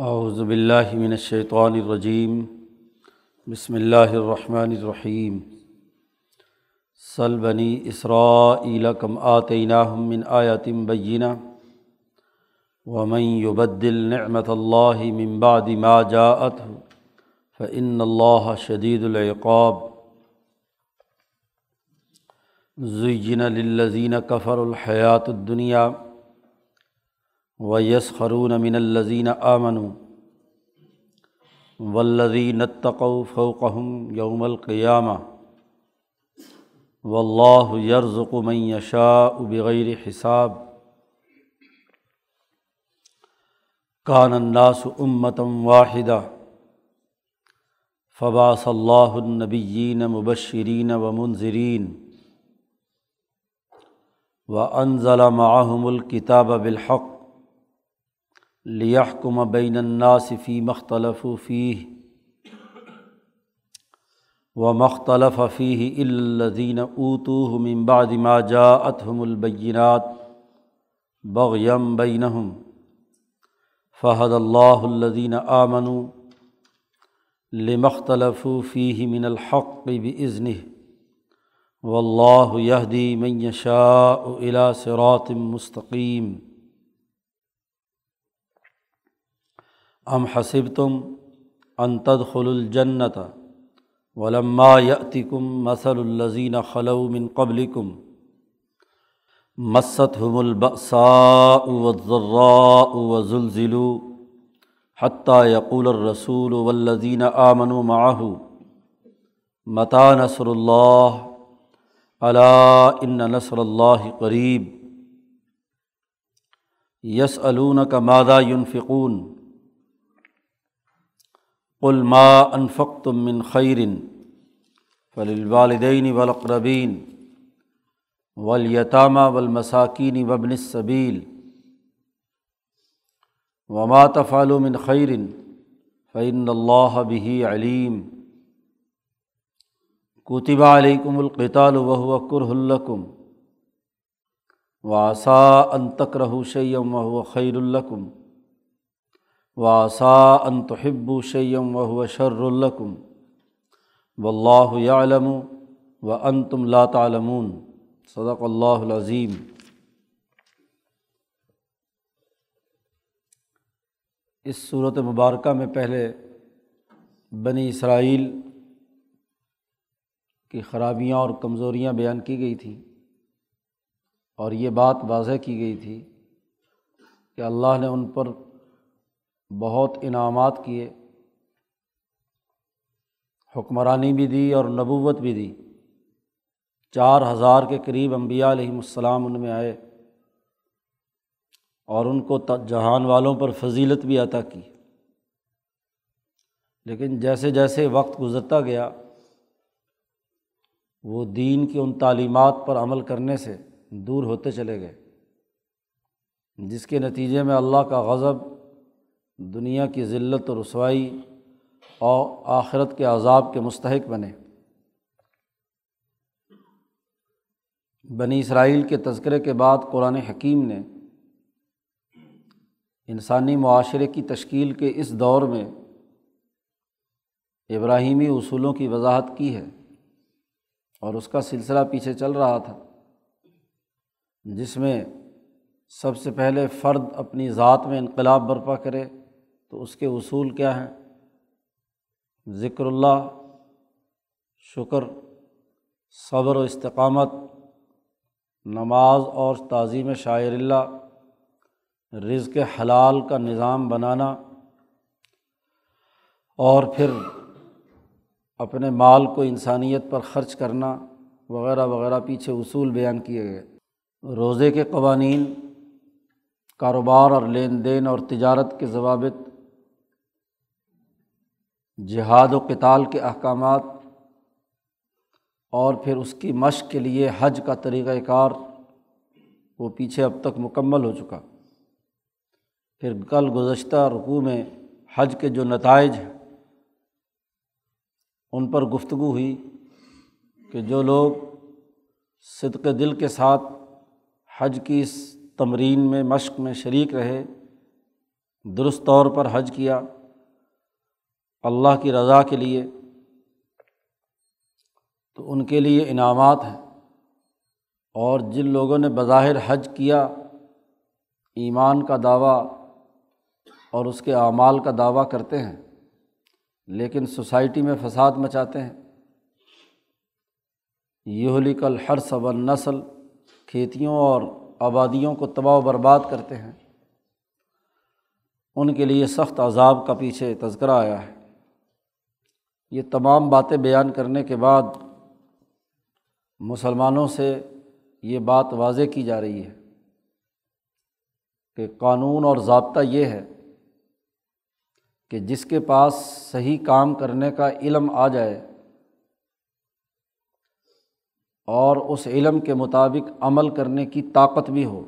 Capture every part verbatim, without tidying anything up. اعوذ باللہ من الشیطان الرجیم بسم اللہ الرحمن الرحیم سل بنی اسرائیل کم آتیناہم من آیۃ بینہ ومن یبدل نعمت اللہ من بعد ما جاءتہ فإن اللہ شدید العقاب زُیِّنَ لِلَّذِینَ كَفَرُوا الْحَیَاةُ الدُّنْیَا وَیَسْخَرُونَ مِنَ الَّذِینَ آمَنُوا وَالَّذِینَ اتَّقَوْا فَوْقَهُمْ یَوْمَ الْقِیَامَةِ وَاللَّهُ یَرْزُقُ مَن یَشَاءُ بِغَیْرِ حِسَابٍ کَانَ النَّاسُ أُمَّةً وَاحِدَةً فَبَعَثَ اللَّهُ النَّبِیِّینَ مُبَشِّرِینَ وَمُنذِرِینَ وَأَنزَلَ مَعَهُمُ الْكِتَابَ بِالْحَقِّ لِيَحْكُمَ بَيْنَ النَّاسِ فِيمَا اخْتَلَفُوا فِيهِ وَمَا اخْتَلَفَ فِيهِ إِلَّا الَّذِينَ أُوتُوهُ مِن بَعْدِ مَا جَاءَتْهُمُ الْبَيِّنَاتُ بَغْيًا بَيْنَهُمْ فَهَدَى اللَّهُ الَّذِينَ آمَنُوا لِمَا اخْتَلَفُوا فِيهِ مِنَ الْحَقِّ بِإِذْنِهِ واللہ یہدی من یشاء الی صراط مستقیم ام حسبتم ان تدخلوا الجنۃ ولما یأتکم مثل الذین خلوا من قبلکم مستهم البأساء والضراء وزلزلوا حتی یقول الرسول والذین آمنوا معه متی نصر اللہ الا ان نصر اللہ قریب یسألونک ماذا ينفقون قل ما انفقتم من خیر فللوالدین والاقربین والیتامی والمساکین وابن السبیل وما تفعلوا من خیر فإن اللہ بہ علیم کتب علیکم القتال وہو کرہ لکم وعسیٰ ان تکرہوا شیئا وہو خیر لکم وعسیٰ ان تحبوا شیئا وہو شر لکم واللہ یعلم وانتم لا تعلمون صدق اللہ العظیم۔ اس سورۃ مبارکہ میں پہلے بنی اسرائیل کی خرابیاں اور کمزوریاں بیان کی گئی تھیں، اور یہ بات واضح کی گئی تھی کہ اللہ نے ان پر بہت انعامات کیے، حکمرانی بھی دی اور نبوت بھی دی۔ چار ہزار کے قریب انبیاء علیہم السلام ان میں آئے اور ان کو جہان والوں پر فضیلت بھی عطا کی، لیکن جیسے جیسے وقت گزرتا گیا وہ دین کی ان تعلیمات پر عمل کرنے سے دور ہوتے چلے گئے، جس کے نتیجے میں اللہ کا غضب، دنیا کی ذلت و رسوائی اور آخرت کے عذاب کے مستحق بنے۔ بنی اسرائیل کے تذکرے کے بعد قرآن حکیم نے انسانی معاشرے کی تشکیل کے اس دور میں ابراہیمی اصولوں کی وضاحت کی ہے، اور اس کا سلسلہ پیچھے چل رہا تھا، جس میں سب سے پہلے فرد اپنی ذات میں انقلاب برپا کرے تو اس کے اصول کیا ہیں؟ ذکر اللہ، شکر، صبر و استقامت، نماز اور تعظیم شاعر اللہ، رزق حلال کا نظام بنانا، اور پھر اپنے مال کو انسانیت پر خرچ کرنا وغیرہ وغیرہ، پیچھے اصول بیان کیے گئے۔ روزے کے قوانین، کاروبار اور لین دین اور تجارت کے ضوابط، جہاد و قتال کے احکامات، اور پھر اس کی مشق کے لیے حج کا طریقہ کار، وہ پیچھے اب تک مکمل ہو چکا۔ پھر کل گزشتہ رکوع میں حج کے جو نتائج ہیں ان پر گفتگو ہوئی کہ جو لوگ صدق دل کے ساتھ حج کی اس تمرین میں، مشق میں شریک رہے، درست طور پر حج کیا اللہ کی رضا کے لیے تو ان کے لیے انعامات ہیں، اور جن لوگوں نے بظاہر حج کیا ایمان کا دعویٰ اور اس کے اعمال کا دعویٰ کرتے ہیں لیکن سوسائٹی میں فساد مچاتے ہیں، یہلک الحرث والنسل، کھیتیوں اور آبادیوں کو تباہ و برباد کرتے ہیں، ان کے لیے سخت عذاب کا پیچھے تذکرہ آیا ہے۔ یہ تمام باتیں بیان کرنے کے بعد مسلمانوں سے یہ بات واضح کی جا رہی ہے کہ قانون اور ضابطہ یہ ہے کہ جس کے پاس صحیح کام کرنے کا علم آ جائے اور اس علم کے مطابق عمل کرنے کی طاقت بھی ہو،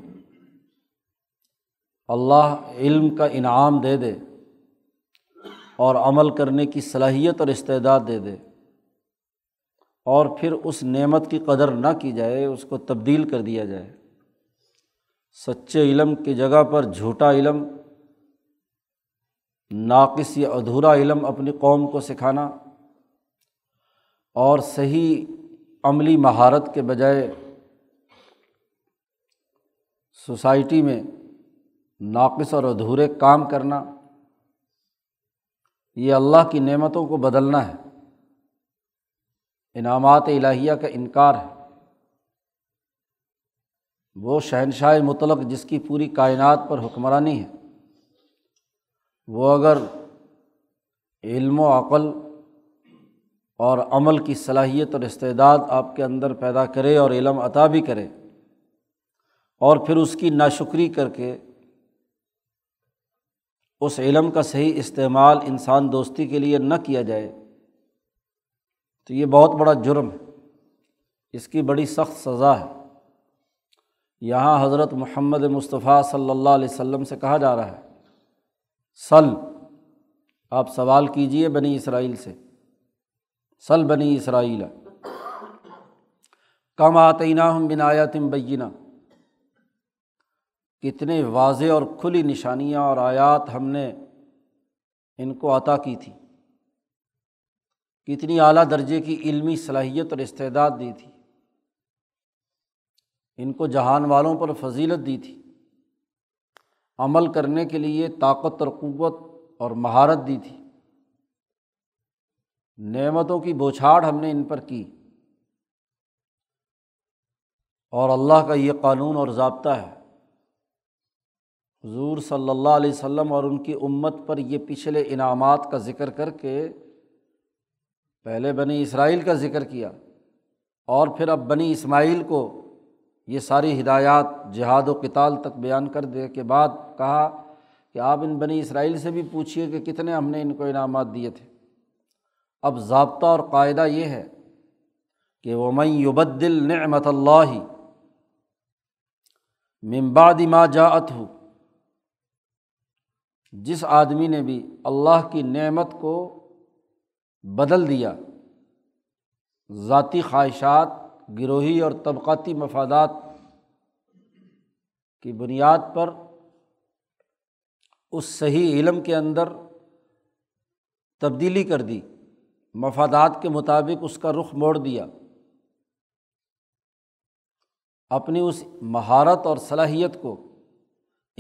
اللہ علم کا انعام دے دے اور عمل کرنے کی صلاحیت اور استعداد دے دے، اور پھر اس نعمت کی قدر نہ کی جائے، اس کو تبدیل کر دیا جائے، سچے علم کی جگہ پر جھوٹا علم، ناقص یا ادھورا علم اپنی قوم کو سکھانا، اور صحیح عملی مہارت کے بجائے سوسائٹی میں ناقص اور ادھورے کام کرنا، یہ اللہ کی نعمتوں کو بدلنا ہے، انعامات الہیہ کا انکار ہے۔ وہ شہنشاہ مطلق جس کی پوری کائنات پر حکمرانی ہے، وہ اگر علم و عقل اور عمل کی صلاحیت اور استعداد آپ کے اندر پیدا کرے اور علم عطا بھی کرے اور پھر اس کی ناشکری کر کے اس علم کا صحیح استعمال انسان دوستی کے لیے نہ کیا جائے تو یہ بہت بڑا جرم ہے، اس کی بڑی سخت سزا ہے۔ یہاں حضرت محمد مصطفیٰ صلی اللہ علیہ وسلم سے کہا جا رہا ہے، سل، آپ سوال کیجئے بنی اسرائیل سے، سل بنی اسرائیل کم آتیناہم من آیات بینہ، کتنے واضح اور کھلی نشانیاں اور آیات ہم نے ان کو عطا کی تھی، کتنی اعلیٰ درجے کی علمی صلاحیت اور استعداد دی تھی، ان کو جہان والوں پر فضیلت دی تھی، عمل کرنے کے لیے طاقت اور قوت اور مہارت دی تھی، نعمتوں کی بوچھاڑ ہم نے ان پر کی، اور اللہ کا یہ قانون اور ضابطہ ہے۔ حضور صلی اللہ علیہ وسلم اور ان کی امت پر یہ پچھلے انعامات کا ذکر کر کے پہلے بنی اسرائیل کا ذکر کیا اور پھر اب بنی اسماعیل کو یہ ساری ہدایات جہاد و قتال تک بیان کر دے کے بعد کہا کہ آپ ان بنی اسرائیل سے بھی پوچھیے کہ کتنے ہم نے ان کو انعامات دیے تھے۔ اب ضابطہ اور قاعدہ یہ ہے کہ وَمَن يُبَدِّلْ نِعْمَةَ اللَّهِ مِن بَعْدِ مَا جَاءَتْهُ، جس آدمی نے بھی اللہ کی نعمت کو بدل دیا، ذاتی خواہشات، گروہی اور طبقاتی مفادات کی بنیاد پر اس صحیح علم کے اندر تبدیلی کر دی، مفادات کے مطابق اس کا رخ موڑ دیا، اپنی اس مہارت اور صلاحیت کو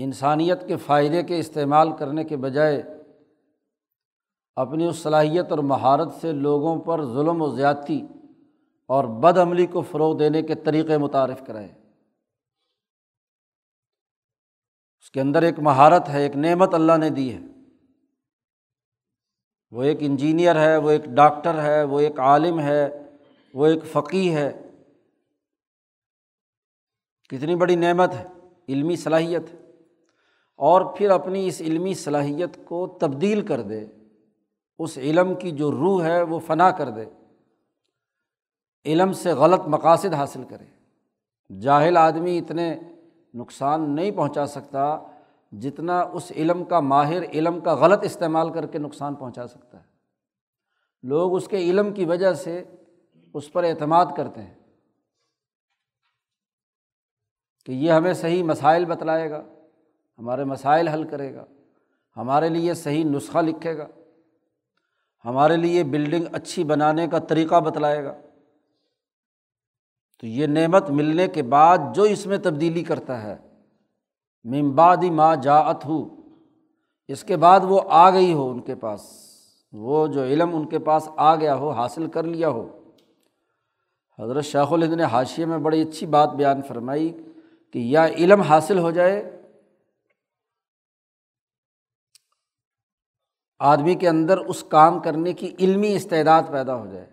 انسانیت کے فائدے کے استعمال کرنے کے بجائے اپنی اس صلاحیت اور مہارت سے لوگوں پر ظلم و زیادتی اور بد عملی کو فروغ دینے کے طریقے متعارف کرائے۔ اس کے اندر ایک مہارت ہے، ایک نعمت اللہ نے دی ہے، وہ ایک انجینئر ہے، وہ ایک ڈاکٹر ہے، وہ ایک عالم ہے، وہ ایک فقیہ ہے، کتنی بڑی نعمت ہے، علمی صلاحیت، اور پھر اپنی اس علمی صلاحیت کو تبدیل کر دے، اس علم کی جو روح ہے وہ فنا کر دے، علم سے غلط مقاصد حاصل کرے۔ جاہل آدمی اتنے نقصان نہیں پہنچا سکتا جتنا اس علم کا ماہر علم کا غلط استعمال کر کے نقصان پہنچا سکتا ہے۔ لوگ اس کے علم کی وجہ سے اس پر اعتماد کرتے ہیں کہ یہ ہمیں صحیح مسائل بتلائے گا، ہمارے مسائل حل کرے گا، ہمارے لیے صحیح نسخہ لکھے گا، ہمارے لیے بلڈنگ اچھی بنانے کا طریقہ بتلائے گا۔ تو یہ نعمت ملنے کے بعد جو اس میں تبدیلی کرتا ہے، من بعد ما جاءتہ، اس کے بعد وہ آ گئی ہو ان کے پاس، وہ جو علم ان کے پاس آ گیا ہو، حاصل کر لیا ہو۔ حضرت شیخ الہند نے حاشیے میں بڑی اچھی بات بیان فرمائی کہ یا علم حاصل ہو جائے آدمی کے اندر، اس کام کرنے کی علمی استعداد پیدا ہو جائے،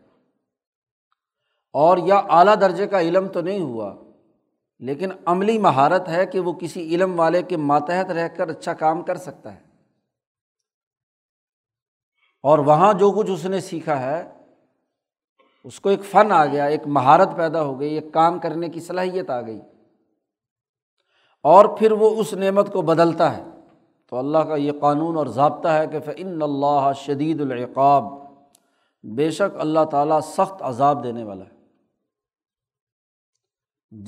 اور یا اعلیٰ درجے کا علم تو نہیں ہوا لیکن عملی مہارت ہے کہ وہ کسی علم والے کے ماتحت رہ کر اچھا کام کر سکتا ہے، اور وہاں جو کچھ اس نے سیکھا ہے اس کو ایک فن آ گیا، ایک مہارت پیدا ہو گئی، ایک کام کرنے کی صلاحیت آ گئی، اور پھر وہ اس نعمت کو بدلتا ہے۔ تو اللہ کا یہ قانون اور ضابطہ ہے کہ فَإِنَّ اللَّهَ شَدِيدُ الْعِقَابِ، بے شک اللہ تعالیٰ سخت عذاب دینے والا ہے۔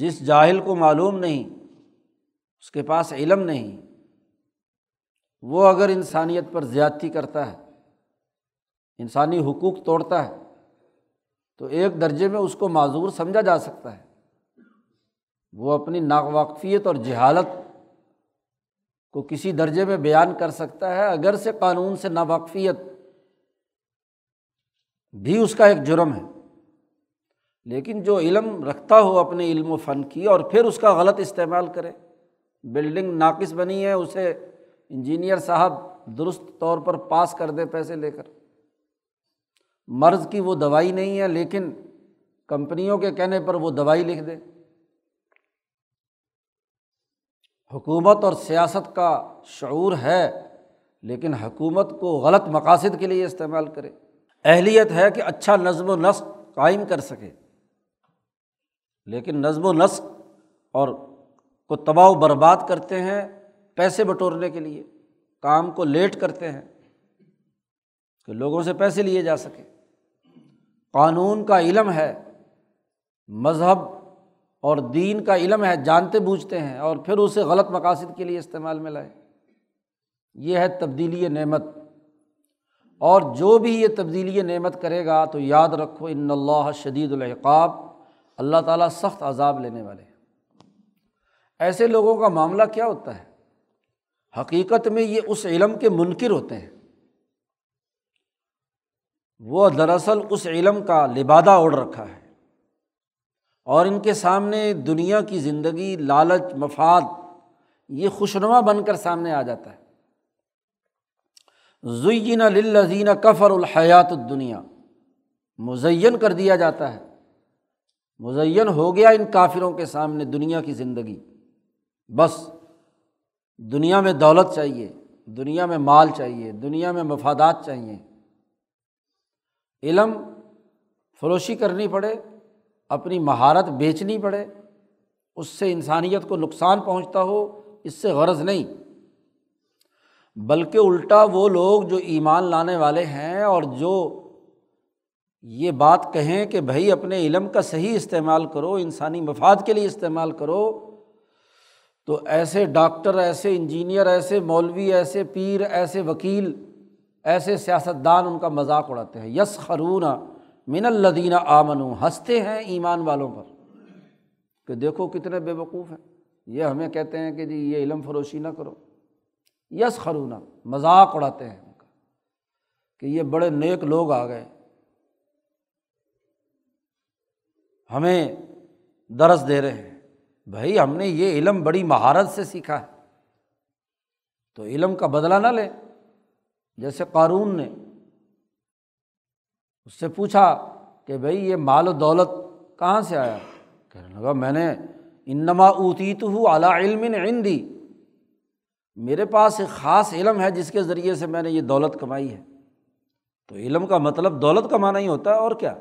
جس جاہل کو معلوم نہیں، اس کے پاس علم نہیں، وہ اگر انسانیت پر زیادتی کرتا ہے، انسانی حقوق توڑتا ہے، تو ایک درجے میں اس کو معذور سمجھا جا سکتا ہے، وہ اپنی ناواقفیت اور جہالت کو کسی درجے میں بیان کر سکتا ہے، اگر سے قانون سے ناواقفیت بھی اس کا ایک جرم ہے، لیکن جو علم رکھتا ہو اپنے علم و فن کی اور پھر اس کا غلط استعمال کرے، بلڈنگ ناقص بنی ہے اسے انجینئر صاحب درست طور پر پاس کر دے پیسے لے کر، مرض کی وہ دوائی نہیں ہے لیکن کمپنیوں کے کہنے پر وہ دوائی لکھ دے، حکومت اور سیاست کا شعور ہے لیکن حکومت کو غلط مقاصد کے لیے استعمال کرے، اہلیت ہے کہ اچھا نظم و نسق قائم کر سکے لیکن نظم و نسق اور کو تباہ و برباد کرتے ہیں پیسے بٹورنے کے لیے، کام کو لیٹ کرتے ہیں کہ لوگوں سے پیسے لیے جا سکے۔ قانون کا علم ہے، مذہب اور دین کا علم ہے، جانتے بوجھتے ہیں اور پھر اسے غلط مقاصد کے لیے استعمال میں لائے، یہ ہے تبدیلی نعمت۔ اور جو بھی یہ تبدیلی نعمت کرے گا تو یاد رکھو ان اللہ شدید العقاب، اللہ تعالیٰ سخت عذاب لینے والے ہیں۔ ایسے لوگوں کا معاملہ کیا ہوتا ہے؟ حقیقت میں یہ اس علم کے منکر ہوتے ہیں، وہ دراصل اس علم کا لبادہ اوڑھ رکھا ہے، اور ان کے سامنے دنیا کی زندگی، لالچ، مفاد، یہ خوشنما بن کر سامنے آ جاتا ہے۔ زُيِّنَ لِلَّذِينَ كَفَرُوا الْحَيَاةُ الدُّنْيَا، مزین کر دیا جاتا ہے، مزین ہو گیا ان کافروں کے سامنے دنیا کی زندگی، بس دنیا میں دولت چاہیے، دنیا میں مال چاہیے، دنیا میں مفادات چاہیے، علم فروشی کرنی پڑے، اپنی مہارت بیچنی پڑے، اس سے انسانیت کو نقصان پہنچتا ہو، اس سے غرض نہیں، بلکہ الٹا وہ لوگ جو ایمان لانے والے ہیں اور جو یہ بات کہیں کہ بھائی اپنے علم کا صحیح استعمال کرو، انسانی مفاد کے لیے استعمال کرو، تو ایسے ڈاکٹر، ایسے انجینئر، ایسے مولوی، ایسے پیر، ایسے وکیل، ایسے سیاستدان ان کا مذاق اڑاتے ہیں۔ یسخرون من الذین آمنوا، ہنستے ہیں ایمان والوں پر کہ دیکھو کتنے بے وقوف ہیں، یہ ہمیں کہتے ہیں کہ جی یہ علم فروشی نہ کرو۔ یسخرون، مذاق اڑاتے ہیں کہ یہ بڑے نیک لوگ آ گئے، ہمیں درس دے رہے ہیں۔ بھائی ہم نے یہ علم بڑی مہارت سے سیکھا ہے، تو علم کا بدلہ نہ لیں، جیسے قارون نے اس سے پوچھا کہ بھائی یہ مال و دولت کہاں سے آیا؟ کہنے لگا میں نے انما اوتیتہ علی علم عندی، میرے پاس ایک خاص علم ہے جس کے ذریعے سے میں نے یہ دولت کمائی ہے۔ تو علم کا مطلب دولت کمانا ہی ہوتا ہے اور کیا؟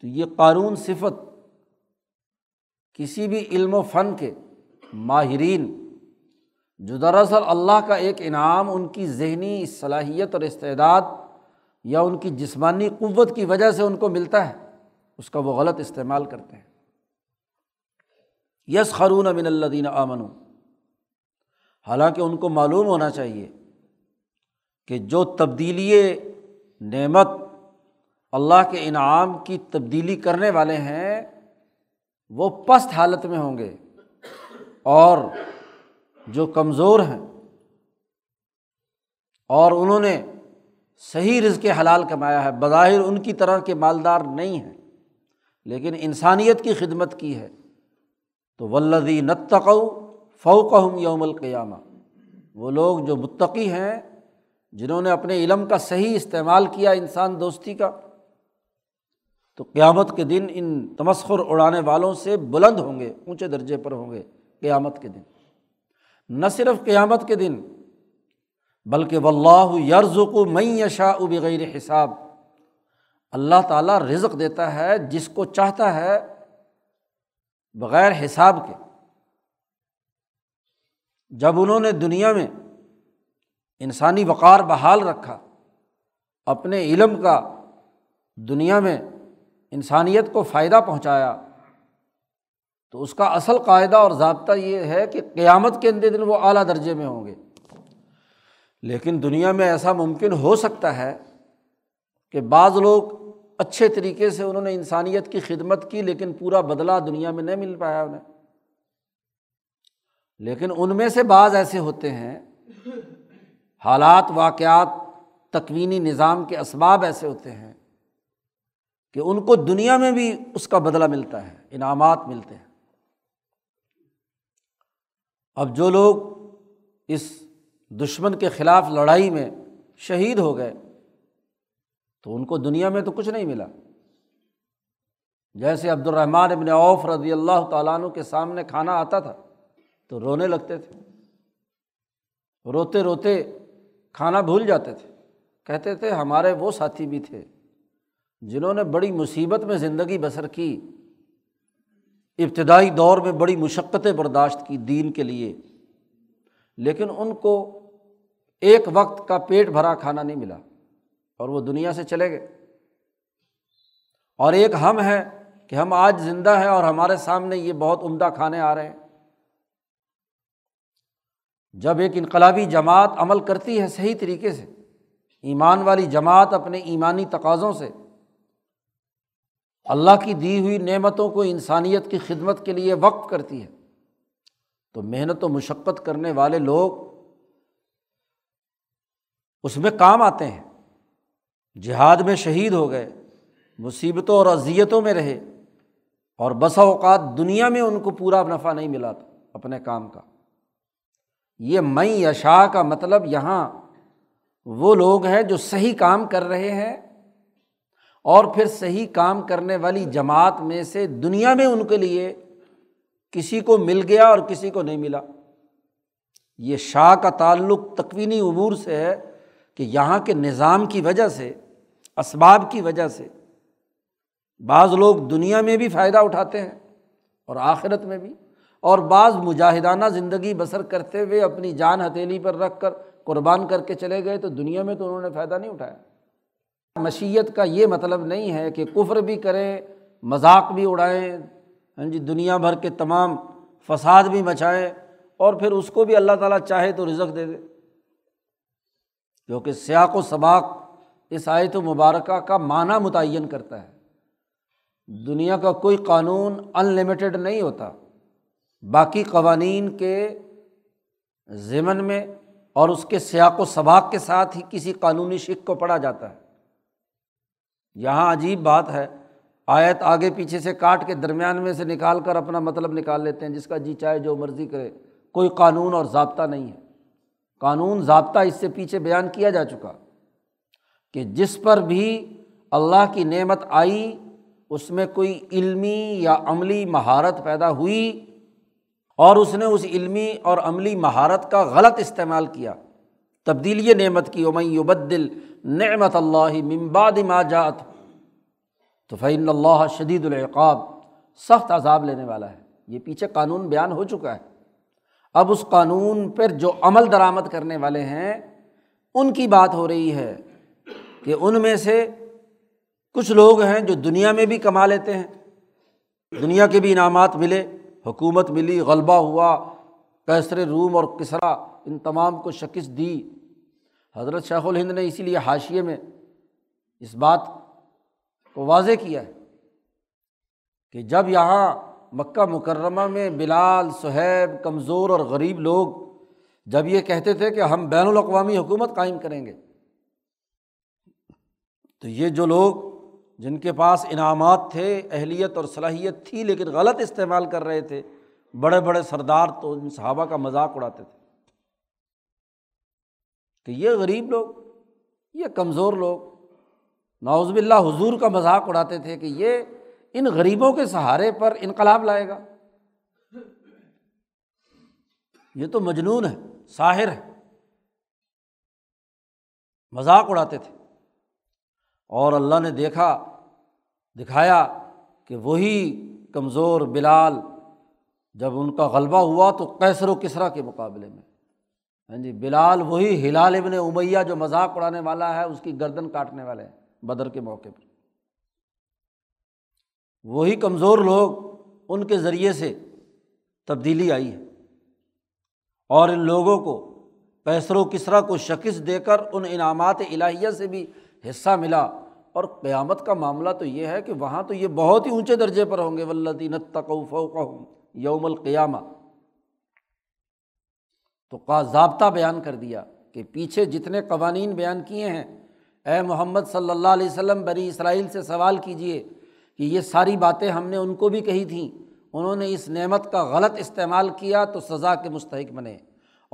تو یہ قارون صفت کسی بھی علم و فن کے ماہرین جو دراصل اللہ کا ایک انعام ان کی ذہنی صلاحیت اور استعداد یا ان کی جسمانی قوت کی وجہ سے ان کو ملتا ہے، اس کا وہ غلط استعمال کرتے ہیں۔ یسخرون من الذین آمنوا، حالانکہ ان کو معلوم ہونا چاہیے کہ جو تبدیلی نعمت اللہ کے انعام کی تبدیلی کرنے والے ہیں وہ پست حالت میں ہوں گے، اور جو کمزور ہیں اور انہوں نے صحیح رزق حلال کمایا ہے، بظاہر ان کی طرح کے مالدار نہیں ہیں لیکن انسانیت کی خدمت کی ہے، تو والذین اتقوا فوقہم یوم القیامہ، وہ لوگ جو متقی ہیں جنہوں نے اپنے علم کا صحیح استعمال کیا انسان دوستی کا، تو قیامت کے دن ان تمسخر اڑانے والوں سے بلند ہوں گے، اونچے درجے پر ہوں گے قیامت کے دن۔ نہ صرف قیامت کے دن بلکہ واللہ یرزق من یشاء بغیر حساب، اللہ تعالیٰ رزق دیتا ہے جس کو چاہتا ہے بغیر حساب کے۔ جب انہوں نے دنیا میں انسانی وقار بحال رکھا، اپنے علم کا دنیا میں انسانیت کو فائدہ پہنچایا، تو اس کا اصل قاعدہ اور ضابطہ یہ ہے کہ قیامت کے دن وہ اعلیٰ درجے میں ہوں گے۔ لیکن دنیا میں ایسا ممکن ہو سکتا ہے کہ بعض لوگ اچھے طریقے سے انہوں نے انسانیت کی خدمت کی لیکن پورا بدلہ دنیا میں نہیں مل پایا انہیں، لیکن ان میں سے بعض ایسے ہوتے ہیں، حالات، واقعات، تکوینی نظام کے اسباب ایسے ہوتے ہیں کہ ان کو دنیا میں بھی اس کا بدلہ ملتا ہے، انعامات ملتے ہیں۔ اب جو لوگ اس دشمن کے خلاف لڑائی میں شہید ہو گئے تو ان کو دنیا میں تو کچھ نہیں ملا، جیسے عبد الرحمن ابن عوف رضی اللہ تعالیٰ عنہ کے سامنے کھانا آتا تھا تو رونے لگتے تھے، روتے روتے کھانا بھول جاتے تھے، کہتے تھے ہمارے وہ ساتھی بھی تھے جنہوں نے بڑی مصیبت میں زندگی بسر کی، ابتدائی دور میں بڑی مشقتیں برداشت کی دین کے لیے، لیکن ان کو ایک وقت کا پیٹ بھرا کھانا نہیں ملا اور وہ دنیا سے چلے گئے۔ اور ایک ہم ہیں کہ ہم آج زندہ ہیں اور ہمارے سامنے یہ بہت عمدہ کھانے آ رہے ہیں۔ جب ایک انقلابی جماعت عمل کرتی ہے صحیح طریقے سے، ایمان والی جماعت اپنے ایمانی تقاضوں سے اللہ کی دی ہوئی نعمتوں کو انسانیت کی خدمت کے لیے وقف کرتی ہے، تو محنت و مشقت کرنے والے لوگ اس میں کام آتے ہیں۔ جہاد میں شہید ہو گئے، مصیبتوں اور اذیتوں میں رہے، اور بسا اوقات دنیا میں ان کو پورا نفع نہیں ملا تھا اپنے کام کا۔ یہ من یشاء کا مطلب یہاں وہ لوگ ہیں جو صحیح کام کر رہے ہیں، اور پھر صحیح کام کرنے والی جماعت میں سے دنیا میں ان کے لیے کسی کو مل گیا اور کسی کو نہیں ملا۔ یہ شاہ کا تعلق تکوینی امور سے ہے کہ یہاں کے نظام کی وجہ سے، اسباب کی وجہ سے بعض لوگ دنیا میں بھی فائدہ اٹھاتے ہیں اور آخرت میں بھی، اور بعض مجاہدانہ زندگی بسر کرتے ہوئے اپنی جان ہتھیلی پر رکھ کر قربان کر کے چلے گئے، تو دنیا میں تو انہوں نے فائدہ نہیں اٹھایا۔ مشیت کا یہ مطلب نہیں ہے کہ کفر بھی کریں، مذاق بھی اڑائیں، ہاں جی دنیا بھر کے تمام فساد بھی مچائیں، اور پھر اس کو بھی اللہ تعالیٰ چاہے تو رزق دے دے، کیونکہ سیاق و سباق اس آیت مبارکہ کا معنی متعین کرتا ہے۔ دنیا کا کوئی قانون ان لمیٹڈ نہیں ہوتا، باقی قوانین کے ضمن میں اور اس کے سیاق و سباق کے ساتھ ہی کسی قانونی شق کو پڑھا جاتا ہے۔ یہاں عجیب بات ہے، آیت آگے پیچھے سے کاٹ کے درمیان میں سے نکال کر اپنا مطلب نکال لیتے ہیں، جس کا جی چاہے جو مرضی کرے، کوئی قانون اور ضابطہ نہیں ہے۔ قانون ضابطہ اس سے پیچھے بیان کیا جا چکا کہ جس پر بھی اللہ کی نعمت آئی، اس میں کوئی علمی یا عملی مہارت پیدا ہوئی اور اس نے اس علمی اور عملی مہارت کا غلط استعمال کیا، تبدیلی نعمت کی، وَمَن يُبَدِّلْ نِعْمَتَ اللَّهِ مِن بَعْدِ مَا جَاءَتْ تو فإن اللہ شدید العقاب، سخت عذاب لینے والا ہے۔ یہ پیچھے قانون بیان ہو چکا ہے، اب اس قانون پر جو عمل درآمد کرنے والے ہیں ان کی بات ہو رہی ہے کہ ان میں سے کچھ لوگ ہیں جو دنیا میں بھی کما لیتے ہیں، دنیا کے بھی انعامات ملے، حکومت ملی، غلبہ ہوا، کیسر روم اور کسرا ان تمام کو شکست دی۔ حضرت شیخ الہند نے اسی لیے حاشیے میں اس بات کو واضح کیا ہے کہ جب یہاں مکہ مکرمہ میں بلال، صہیب، کمزور اور غریب لوگ جب یہ کہتے تھے کہ ہم بین الاقوامی حکومت قائم کریں گے، تو یہ جو لوگ جن کے پاس انعامات تھے، اہلیت اور صلاحیت تھی، لیکن غلط استعمال کر رہے تھے، بڑے بڑے سردار تو ان صحابہ کا مذاق اڑاتے تھے کہ یہ غریب لوگ، یہ کمزور لوگ، نعوذ باللہ حضور کا مذاق اڑاتے تھے کہ یہ ان غریبوں کے سہارے پر انقلاب لائے گا، یہ تو مجنون ہے، ساحر ہے، مذاق اڑاتے تھے۔ اور اللہ نے دیکھا دکھایا کہ وہی کمزور بلال جب ان کا غلبہ ہوا تو قیصر و کسریٰ کے مقابلے میں، ہاں جی، بلال وہی ہلال ابن امیہ جو مذاق اڑانے والا ہے، اس کی گردن کاٹنے والے ہیں بدر کے موقع پر۔ وہی کمزور لوگ، ان کے ذریعے سے تبدیلی آئی ہے، اور ان لوگوں کو قیصر و کسریٰ کو شکست دے کر ان انعامات الہیہ سے بھی حصہ ملا۔ اور قیامت کا معاملہ تو یہ ہے کہ وہاں تو یہ بہت ہی اونچے درجے پر ہوں گے، والذین اتقوا فوقہم یوم القیامہ۔ تو کا ضابطہ بیان کر دیا کہ پیچھے جتنے قوانین بیان کیے ہیں، اے محمد صلی اللہ علیہ وسلم بنی اسرائیل سے سوال کیجئے کہ یہ ساری باتیں ہم نے ان کو بھی کہی تھیں، انہوں نے اس نعمت کا غلط استعمال کیا تو سزا کے مستحق بنے،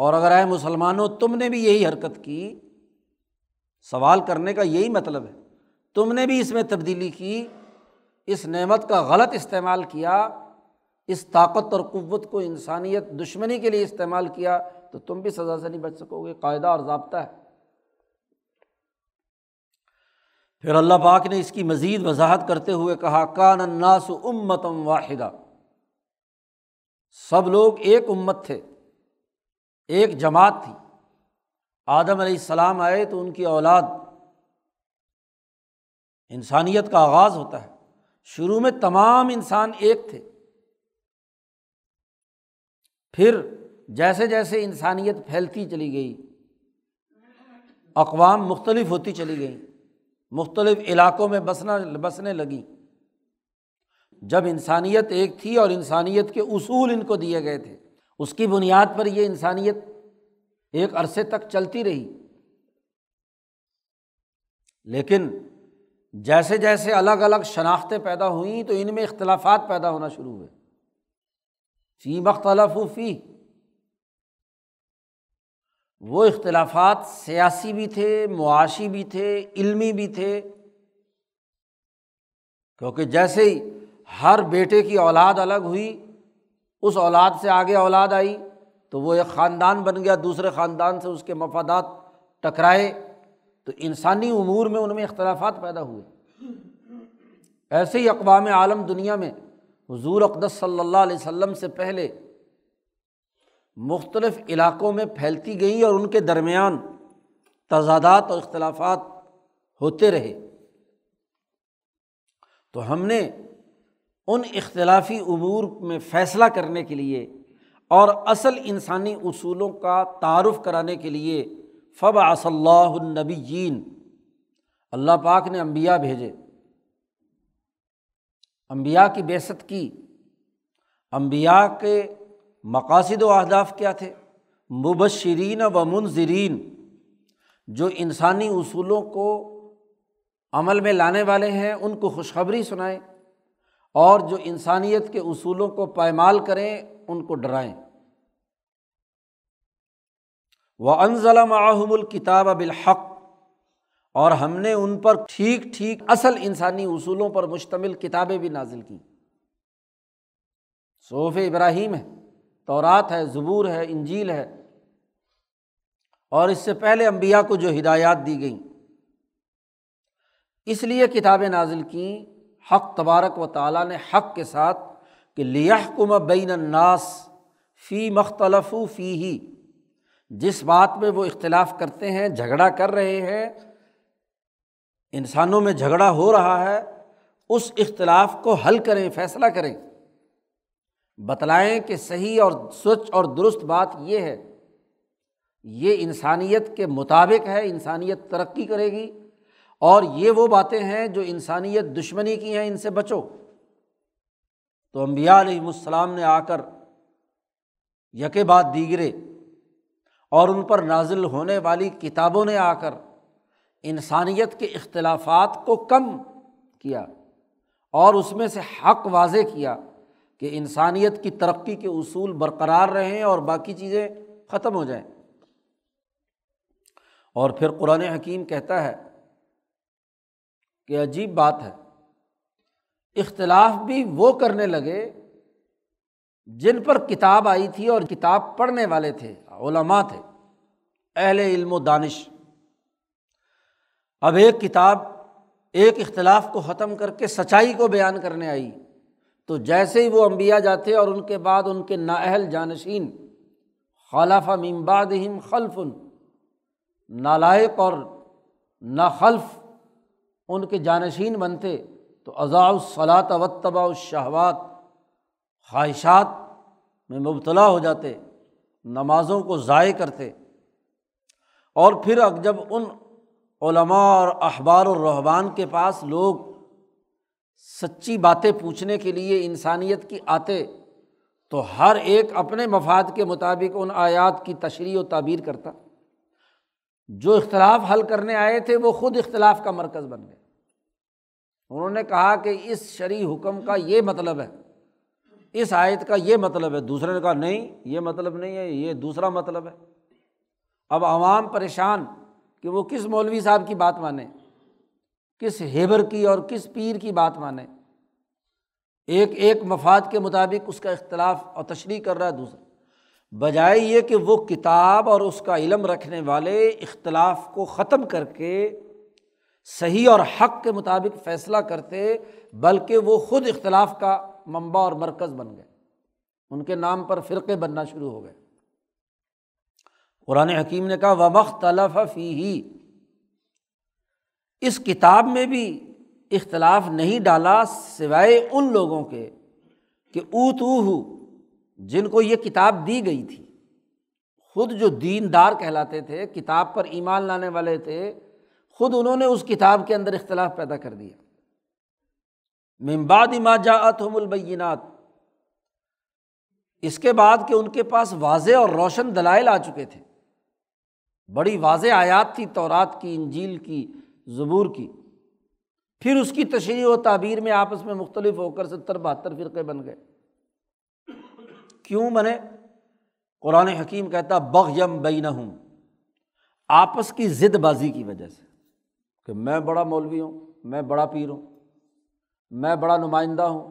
اور اگر اے مسلمانوں تم نے بھی یہی حرکت کی، سوال کرنے کا یہی مطلب ہے، تم نے بھی اس میں تبدیلی کی، اس نعمت کا غلط استعمال کیا، اس طاقت اور قوت کو انسانیت دشمنی کے لیے استعمال کیا، تو تم بھی سزا سے نہیں بچ سکو گے۔ قاعدہ اور ضابطہ ہے۔ پھر اللہ پاک نے اس کی مزید وضاحت کرتے ہوئے کہا کان الناس امۃ واحدہ، سب لوگ ایک امت تھے، ایک جماعت تھی۔ آدم علیہ السلام آئے تو ان کی اولاد، انسانیت کا آغاز ہوتا ہے۔ شروع میں تمام انسان ایک تھے، پھر جیسے جیسے انسانیت پھیلتی چلی گئی، اقوام مختلف ہوتی چلی گئیں، مختلف علاقوں میں بسنا بسنے لگیں۔ جب انسانیت ایک تھی اور انسانیت کے اصول ان کو دیے گئے تھے، اس کی بنیاد پر یہ انسانیت ایک عرصے تک چلتی رہی، لیکن جیسے جیسے الگ الگ شناختیں پیدا ہوئیں تو ان میں اختلافات پیدا ہونا شروع ہوئے۔ فیما اختلفوا فیہ، وہ اختلافات سیاسی بھی تھے، معاشی بھی تھے، علمی بھی تھے، کیونکہ جیسے ہی ہر بیٹے کی اولاد الگ ہوئی، اس اولاد سے آگے اولاد آئی تو وہ ایک خاندان بن گیا، دوسرے خاندان سے اس کے مفادات ٹکرائے، تو انسانی امور میں ان میں اختلافات پیدا ہوئے۔ ایسے ہی اقوام عالم دنیا میں حضور اقدس صلی اللہ علیہ وسلم سے پہلے مختلف علاقوں میں پھیلتی گئیں اور ان کے درمیان تضادات اور اختلافات ہوتے رہے۔ تو ہم نے ان اختلافی امور میں فیصلہ کرنے کے لیے اور اصل انسانی اصولوں کا تعارف کرانے کے لیے فبعث اللہ النبیین، اللہ پاک نے انبیاء بھیجے، انبیاء کی بعثت کی۔ انبیاء کے مقاصد و اہداف کیا تھے؟ مبشرین و منذرین، جو انسانی اصولوں کو عمل میں لانے والے ہیں ان کو خوشخبری سنائیں، اور جو انسانیت کے اصولوں کو پائمال کریں ان کو ڈرائیں۔ وَأَنزَلَ مَعَهُمُ الْكِتَابَ بِالْحَقِّ، اور ہم نے ان پر ٹھیک ٹھیک اصل انسانی اصولوں پر مشتمل کتابیں بھی نازل کی۔ صحف ابراہیم ہے، تورات ہے، زبور ہے، انجیل ہے، اور اس سے پہلے انبیاء کو جو ہدایات دی گئیں، اس لیے کتابیں نازل کیں حق تبارک و تعالیٰ نے حق کے ساتھ کہ لِيَحْكُمَ بَيْنَ النَّاسِ فِي مَا اخْتَلَفُوا فِيهِ، جس بات میں وہ اختلاف کرتے ہیں، جھگڑا کر رہے ہیں، انسانوں میں جھگڑا ہو رہا ہے، اس اختلاف کو حل کریں، فیصلہ کریں، بتلائیں کہ صحیح اور سچ اور درست بات یہ ہے۔ یہ انسانیت کے مطابق ہے، انسانیت ترقی کرے گی، اور یہ وہ باتیں ہیں جو انسانیت دشمنی کی ہیں، ان سے بچو۔ تو انبیاء علیہم السلام نے آ کر یکے بعد دیگرے اور ان پر نازل ہونے والی کتابوں نے آ کر انسانیت کے اختلافات کو کم کیا، اور اس میں سے حق واضح کیا کہ انسانیت کی ترقی کے اصول برقرار رہیں اور باقی چیزیں ختم ہو جائیں۔ اور پھر قرآن حکیم کہتا ہے کہ عجیب بات ہے، اختلاف بھی وہ کرنے لگے جن پر کتاب آئی تھی اور کتاب پڑھنے والے تھے، علماء تھے، اہل علم و دانش۔ اب ایک کتاب ایک اختلاف کو ختم کر کے سچائی کو بیان کرنے آئی، تو جیسے ہی وہ انبیاء جاتے اور ان کے بعد ان کے نااہل جانشین، خلف من بعدہم خلف، نالائق اور ناخلف ان کے جانشین بنتے، تو اضاعوا الصلاۃ واتبعوا الشہوات، خواہشات میں مبتلا ہو جاتے، نمازوں کو ضائع کرتے۔ اور پھر جب ان علماء اور احبار اور رہبان کے پاس لوگ سچی باتیں پوچھنے کے لیے انسانیت کی آتے، تو ہر ایک اپنے مفاد کے مطابق ان آیات کی تشریح و تعبیر کرتا۔ جو اختلاف حل کرنے آئے تھے وہ خود اختلاف کا مرکز بن گئے۔ انہوں نے کہا کہ اس شرعی حکم کا یہ مطلب ہے، اس آیت کا یہ مطلب ہے، دوسرے نے کہا نہیں یہ مطلب نہیں ہے، یہ دوسرا مطلب ہے۔ اب عوام پریشان کہ وہ کس مولوی صاحب کی بات مانے، کس ہیبر کی اور کس پیر کی بات مانے۔ ایک ایک مفاد کے مطابق اس کا اختلاف اور تشریح کر رہا ہے دوسرا، بجائے یہ کہ وہ کتاب اور اس کا علم رکھنے والے اختلاف کو ختم کر کے صحیح اور حق کے مطابق فیصلہ کرتے، بلکہ وہ خود اختلاف کا منبع اور مرکز بن گئے۔ ان کے نام پر فرقے بننا شروع ہو گئے۔ قرآن حکیم نے کہا وَمَا اخْتَلَفَ فِيهِ، اس کتاب میں بھی اختلاف نہیں ڈالا سوائے ان لوگوں کے کہ اوتوہ، جن کو یہ کتاب دی گئی تھی، خود جو دیندار کہلاتے تھے، کتاب پر ایمان لانے والے تھے، خود انہوں نے اس کتاب کے اندر اختلاف پیدا کر دیا۔ من بعد ما جاءتهم البینات، اس کے بعد کہ ان کے پاس واضح اور روشن دلائل آ چکے تھے، بڑی واضح آیات تھی تورات کی، انجیل کی، زبور کی، پھر اس کی تشریح و تعبیر میں آپس میں مختلف ہو کر ستر بہتر فرقے بن گئے۔ کیوں بنے؟ قرآن حکیم کہتا بغیم بینہم، آپس کی ضد بازی کی وجہ سے، کہ میں بڑا مولوی ہوں، میں بڑا پیر ہوں، میں بڑا نمائندہ ہوں،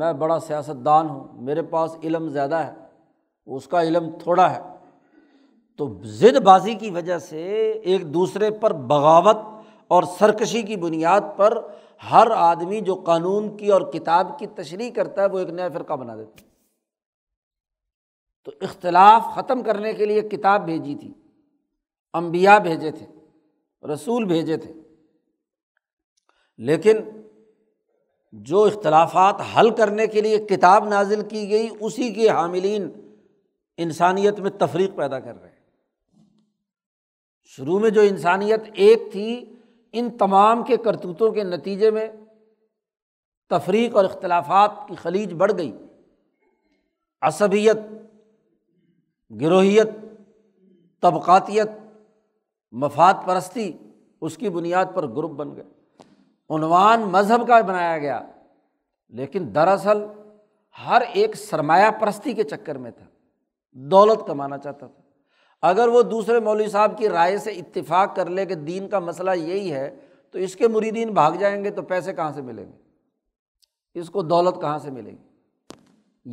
میں بڑا سیاستدان ہوں، میرے پاس علم زیادہ ہے، اس کا علم تھوڑا ہے، تو ضد بازی کی وجہ سے ایک دوسرے پر بغاوت اور سرکشی کی بنیاد پر ہر آدمی جو قانون کی اور کتاب کی تشریح کرتا ہے وہ ایک نیا فرقہ بنا دیتا ہے۔ تو اختلاف ختم کرنے کے لیے کتاب بھیجی تھی، انبیاء بھیجے تھے، رسول بھیجے تھے، لیکن جو اختلافات حل کرنے کے لیے کتاب نازل کی گئی، اسی کے حاملین انسانیت میں تفریق پیدا کر رہے ہیں۔ شروع میں جو انسانیت ایک تھی، ان تمام کے کرتوتوں کے نتیجے میں تفریق اور اختلافات کی خلیج بڑھ گئی، عصبیت، گروہیت، طبقاتیت، مفاد پرستی، اس کی بنیاد پر گروپ بن گئے، عنوان مذہب کا بنایا گیا، لیکن دراصل ہر ایک سرمایہ پرستی کے چکر میں تھا، دولت کمانا چاہتا تھا۔ اگر وہ دوسرے مولوی صاحب کی رائے سے اتفاق کر لے کہ دین کا مسئلہ یہی ہے، تو اس کے مریدین بھاگ جائیں گے، تو پیسے کہاں سے ملیں گے، اس کو دولت کہاں سے ملے گی۔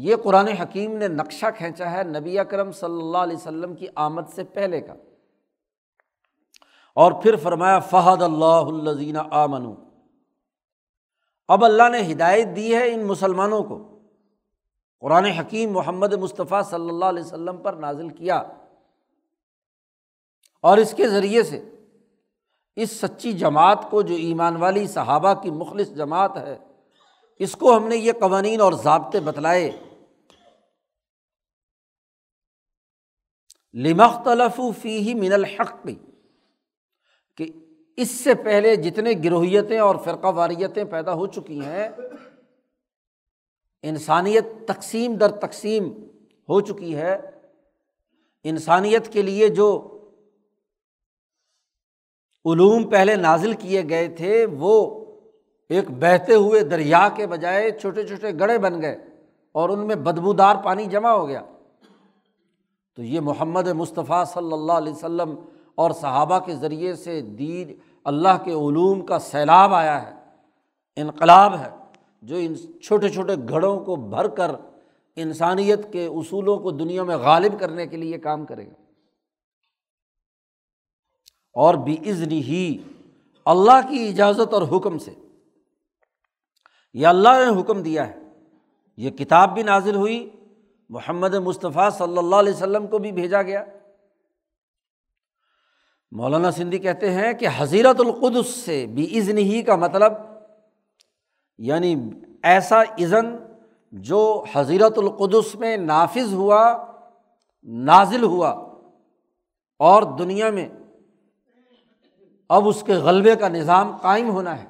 یہ قرآن حکیم نے نقشہ کھینچا ہے نبی اکرم صلی اللہ علیہ وسلم کی آمد سے پہلے کا، اور پھر فرمایا فَهَدَ اللَّهُ الَّذِينَ آمَنُوا، اب اللہ نے ہدایت دی ہے ان مسلمانوں کو۔ قرآن حکیم محمد مصطفیٰ صلی اللہ علیہ وسلم پر نازل کیا، اور اس کے ذریعے سے اس سچی جماعت کو، جو ایمان والی صحابہ کی مخلص جماعت ہے، اس کو ہم نے یہ قوانین اور ضابطے بتلائے۔ لما اختلفوا فیہ من الحق، کہ اس سے پہلے جتنے گروہیتیں اور فرقہ واریتیں پیدا ہو چکی ہیں، انسانیت تقسیم در تقسیم ہو چکی ہے، انسانیت کے لیے جو علوم پہلے نازل کیے گئے تھے وہ ایک بہتے ہوئے دریا کے بجائے چھوٹے چھوٹے گڑھے بن گئے اور ان میں بدبودار پانی جمع ہو گیا۔ تو یہ محمد مصطفیٰ صلی اللہ علیہ وسلم اور صحابہ کے ذریعے سے دین اللہ کے علوم کا سیلاب آیا ہے، انقلاب ہے، جو ان چھوٹے چھوٹے گھڑوں کو بھر کر انسانیت کے اصولوں کو دنیا میں غالب کرنے کے لیے کام کرے گا۔ اور بِإِذْنِهِ ہی، اللہ کی اجازت اور حکم سے، یہ اللہ نے حکم دیا ہے، یہ کتاب بھی نازل ہوئی، محمد مصطفیٰ صلی اللہ علیہ وسلم کو بھی بھیجا گیا۔ مولانا سندھی کہتے ہیں کہ حضیرت القدس سے بِإِذْنِهِ ہی کا مطلب یعنی ایسا اذن جو حضیرت القدس میں نافذ ہوا، نازل ہوا، اور دنیا میں اب اس کے غلبے کا نظام قائم ہونا ہے۔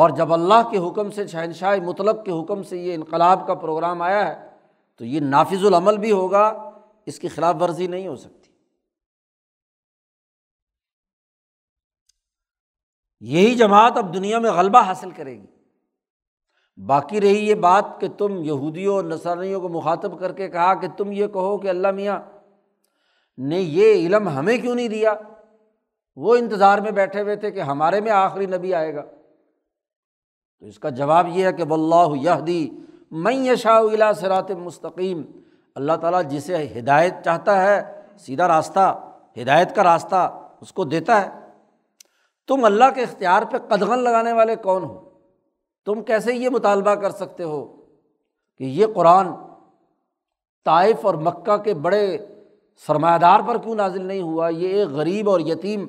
اور جب اللہ کے حکم سے، شہنشاہ مطلق کے حکم سے یہ انقلاب کا پروگرام آیا ہے تو یہ نافذ العمل بھی ہوگا، اس کی خلاف ورزی نہیں ہو سکتی۔ یہی جماعت اب دنیا میں غلبہ حاصل کرے گی۔ باقی رہی یہ بات کہ تم یہودیوں اور نصرانیوں کو مخاطب کر کے کہا کہ تم یہ کہو کہ اللہ میاں نے یہ علم ہمیں کیوں نہیں دیا، وہ انتظار میں بیٹھے ہوئے تھے کہ ہمارے میں آخری نبی آئے گا۔ تو اس کا جواب یہ ہے کہ واللہ یہدی من یشاء الی صراط مستقیم، اللہ تعالیٰ جسے ہدایت چاہتا ہے سیدھا راستہ، ہدایت کا راستہ اس کو دیتا ہے۔ تم اللہ کے اختیار پہ قدغن لگانے والے کون ہو؟ تم کیسے یہ مطالبہ کر سکتے ہو کہ یہ قرآن طائف اور مکہ کے بڑے سرمایہ دار پر کیوں نازل نہیں ہوا، یہ ایک غریب اور یتیم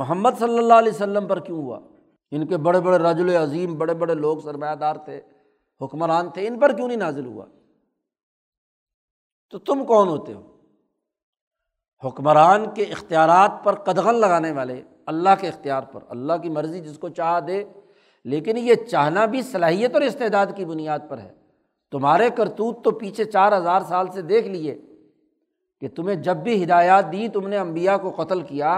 محمد صلی اللہ علیہ وسلم پر کیوں ہوا؟ ان کے بڑے بڑے رجل عظیم، بڑے بڑے لوگ سرمایہ دار تھے، حکمران تھے، ان پر کیوں نہیں نازل ہوا؟ تو تم کون ہوتے ہو؟ حکمران کے اختیارات پر قدغن لگانے والے، اللہ کے اختیار پر، اللہ کی مرضی جس کو چاہ دے، لیکن یہ چاہنا بھی صلاحیت اور استعداد کی بنیاد پر ہے۔ تمہارے کرتوت تو پیچھے چار ہزار سال سے دیکھ لیے کہ تمہیں جب بھی ہدایات دی تم نے انبیاء کو قتل کیا،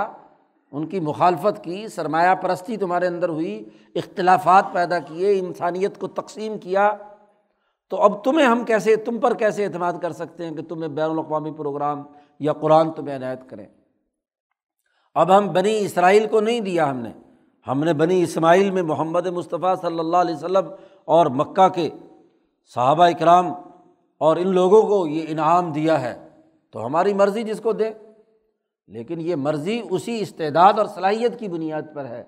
ان کی مخالفت کی، سرمایہ پرستی تمہارے اندر ہوئی، اختلافات پیدا کیے، انسانیت کو تقسیم کیا۔ تو اب تمہیں ہم کیسے، تم پر کیسے اعتماد کر سکتے ہیں کہ تمہیں بین الاقوامی پروگرام یا قرآن تمہیں عنایت کریں؟ اب ہم بنی اسرائیل کو نہیں دیا، ہم نے ہم نے بنی اسماعیل میں محمد مصطفیٰ صلی اللہ علیہ وسلم اور مکہ کے صحابہ اکرام اور ان لوگوں کو یہ انعام دیا ہے، تو ہماری مرضی جس کو دے، لیکن یہ مرضی اسی استعداد اور صلاحیت کی بنیاد پر ہے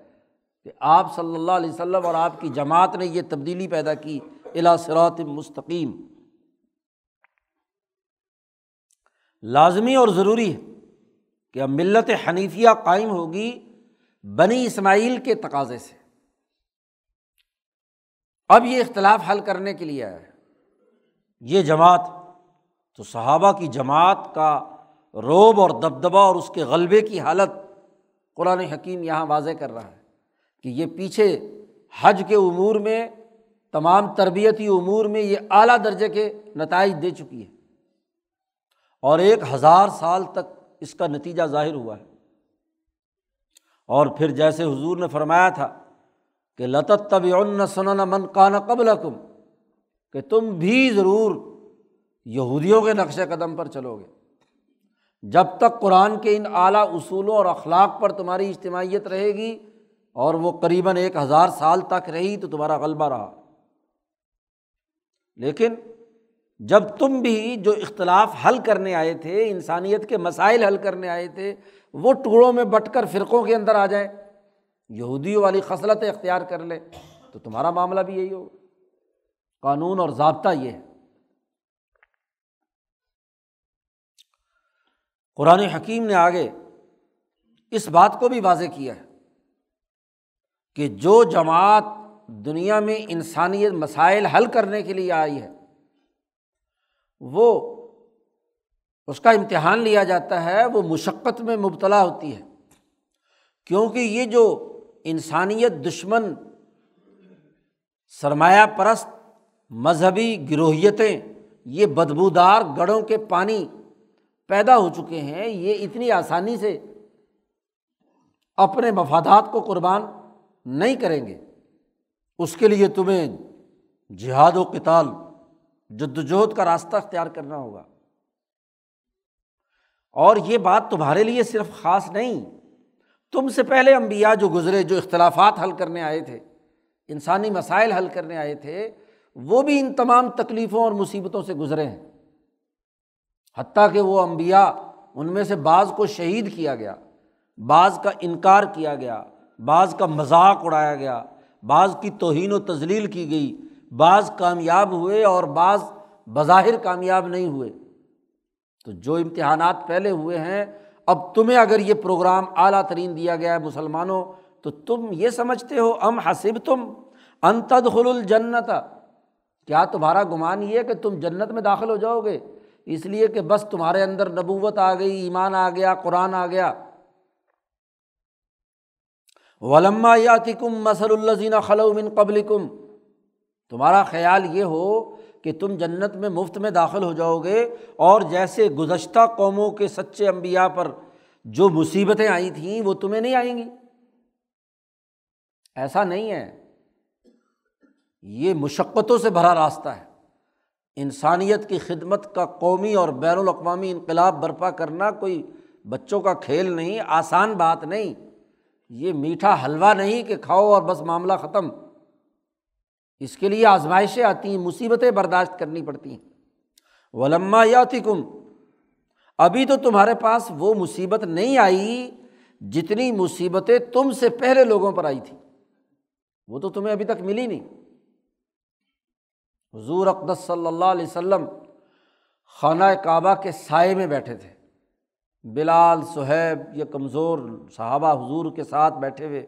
کہ آپ صلی اللہ علیہ وسلم اور آپ کی جماعت نے یہ تبدیلی پیدا کی الی صراط مستقیم۔ لازمی اور ضروری ہے کہ اب ملت حنیفیہ قائم ہوگی بنی اسماعیل کے تقاضے سے۔ اب یہ اختلاف حل کرنے کے لیے آیا ہے یہ جماعت، تو صحابہ کی جماعت کا روب اور دبدبہ اور اس کے غلبے کی حالت قرآن حکیم یہاں واضح کر رہا ہے کہ یہ پیچھے حج کے امور میں، تمام تربیتی امور میں یہ اعلیٰ درجے کے نتائج دے چکی ہے، اور ایک ہزار سال تک اس کا نتیجہ ظاہر ہوا ہے۔ اور پھر جیسے حضور نے فرمایا تھا کہ لَتَتَّبِعُنَّ سُنَنَ مَنْ قَانَ قَبْلَكُمْ، کہ تم بھی ضرور یہودیوں کے نقش قدم پر چلو گے۔ جب تک قرآن کے ان اعلیٰ اصولوں اور اخلاق پر تمہاری اجتماعیت رہے گی، اور وہ قریباً ایک ہزار سال تک رہی، تو تمہارا غلبہ رہا۔ لیکن جب تم بھی جو اختلاف حل کرنے آئے تھے، انسانیت کے مسائل حل کرنے آئے تھے، وہ ٹکڑوں میں بٹ کر فرقوں کے اندر آ جائیں، یہودیوں والی خصلت اختیار کر لیں، تو تمہارا معاملہ بھی یہی ہوگا۔ قانون اور ضابطہ یہ ہے۔ قرآن حکیم نے آگے اس بات کو بھی واضح کیا ہے کہ جو جماعت دنیا میں انسانیت مسائل حل کرنے کے لیے آئی ہے، وہ اس کا امتحان لیا جاتا ہے، وہ مشقت میں مبتلا ہوتی ہے، کیونکہ یہ جو انسانیت دشمن سرمایہ پرست مذہبی گروہیتیں، یہ بدبودار گڑوں کے پانی پیدا ہو چکے ہیں، یہ اتنی آسانی سے اپنے مفادات کو قربان نہیں کریں گے۔ اس کے لیے تمہیں جہاد و قتال، جدوجہد کا راستہ اختیار کرنا ہوگا، اور یہ بات تمہارے لیے صرف خاص نہیں، تم سے پہلے انبیاء جو گزرے، جو اختلافات حل کرنے آئے تھے، انسانی مسائل حل کرنے آئے تھے، وہ بھی ان تمام تکلیفوں اور مصیبتوں سے گزرے ہیں، حتیٰ کہ وہ انبیاء، ان میں سے بعض کو شہید کیا گیا، بعض کا انکار کیا گیا، بعض کا مذاق اڑایا گیا، بعض کی توہین و تذلیل کی گئی، بعض کامیاب ہوئے اور بعض بظاہر کامیاب نہیں ہوئے۔ تو جو امتحانات پہلے ہوئے ہیں، اب تمہیں اگر یہ پروگرام اعلیٰ ترین دیا گیا ہے مسلمانوں، تو تم یہ سمجھتے ہو ام حسبتم ان تدخلوا الجنۃ، کیا تمہارا گمان یہ ہے کہ تم جنت میں داخل ہو جاؤ گے اس لیے کہ بس تمہارے اندر نبوت آ گئی، ایمان آ گیا، قرآن آ گیا؟ وَلَمَّا يَأْتِكُمْ مَثَلُ الَّذِينَ خَلَوْا مِن قَبْلِكُمْ، تمہارا خیال یہ ہو کہ تم جنت میں مفت میں داخل ہو جاؤ گے، اور جیسے گزشتہ قوموں کے سچے انبیاء پر جو مصیبتیں آئی تھیں وہ تمہیں نہیں آئیں گی، ایسا نہیں ہے۔ یہ مشقتوں سے بھرا راستہ ہے۔ انسانیت کی خدمت کا قومی اور بین الاقوامی انقلاب برپا کرنا کوئی بچوں کا کھیل نہیں، آسان بات نہیں، یہ میٹھا حلوہ نہیں کہ کھاؤ اور بس معاملہ ختم۔ اس کے لیے آزمائشیں آتی ہیں، مصیبتیں برداشت کرنی پڑتی ہیں۔ وَلَمَّا يَأْتِكُمْ، ابھی تو تمہارے پاس وہ مصیبت نہیں آئی جتنی مصیبتیں تم سے پہلے لوگوں پر آئی تھیں، وہ تو تمہیں ابھی تک ملی نہیں۔ حضور اقدس صلی اللہ علیہ وسلم خانہ کعبہ کے سائے میں بیٹھے تھے، بلال، صہیب، یہ کمزور صحابہ حضور کے ساتھ بیٹھے ہوئے،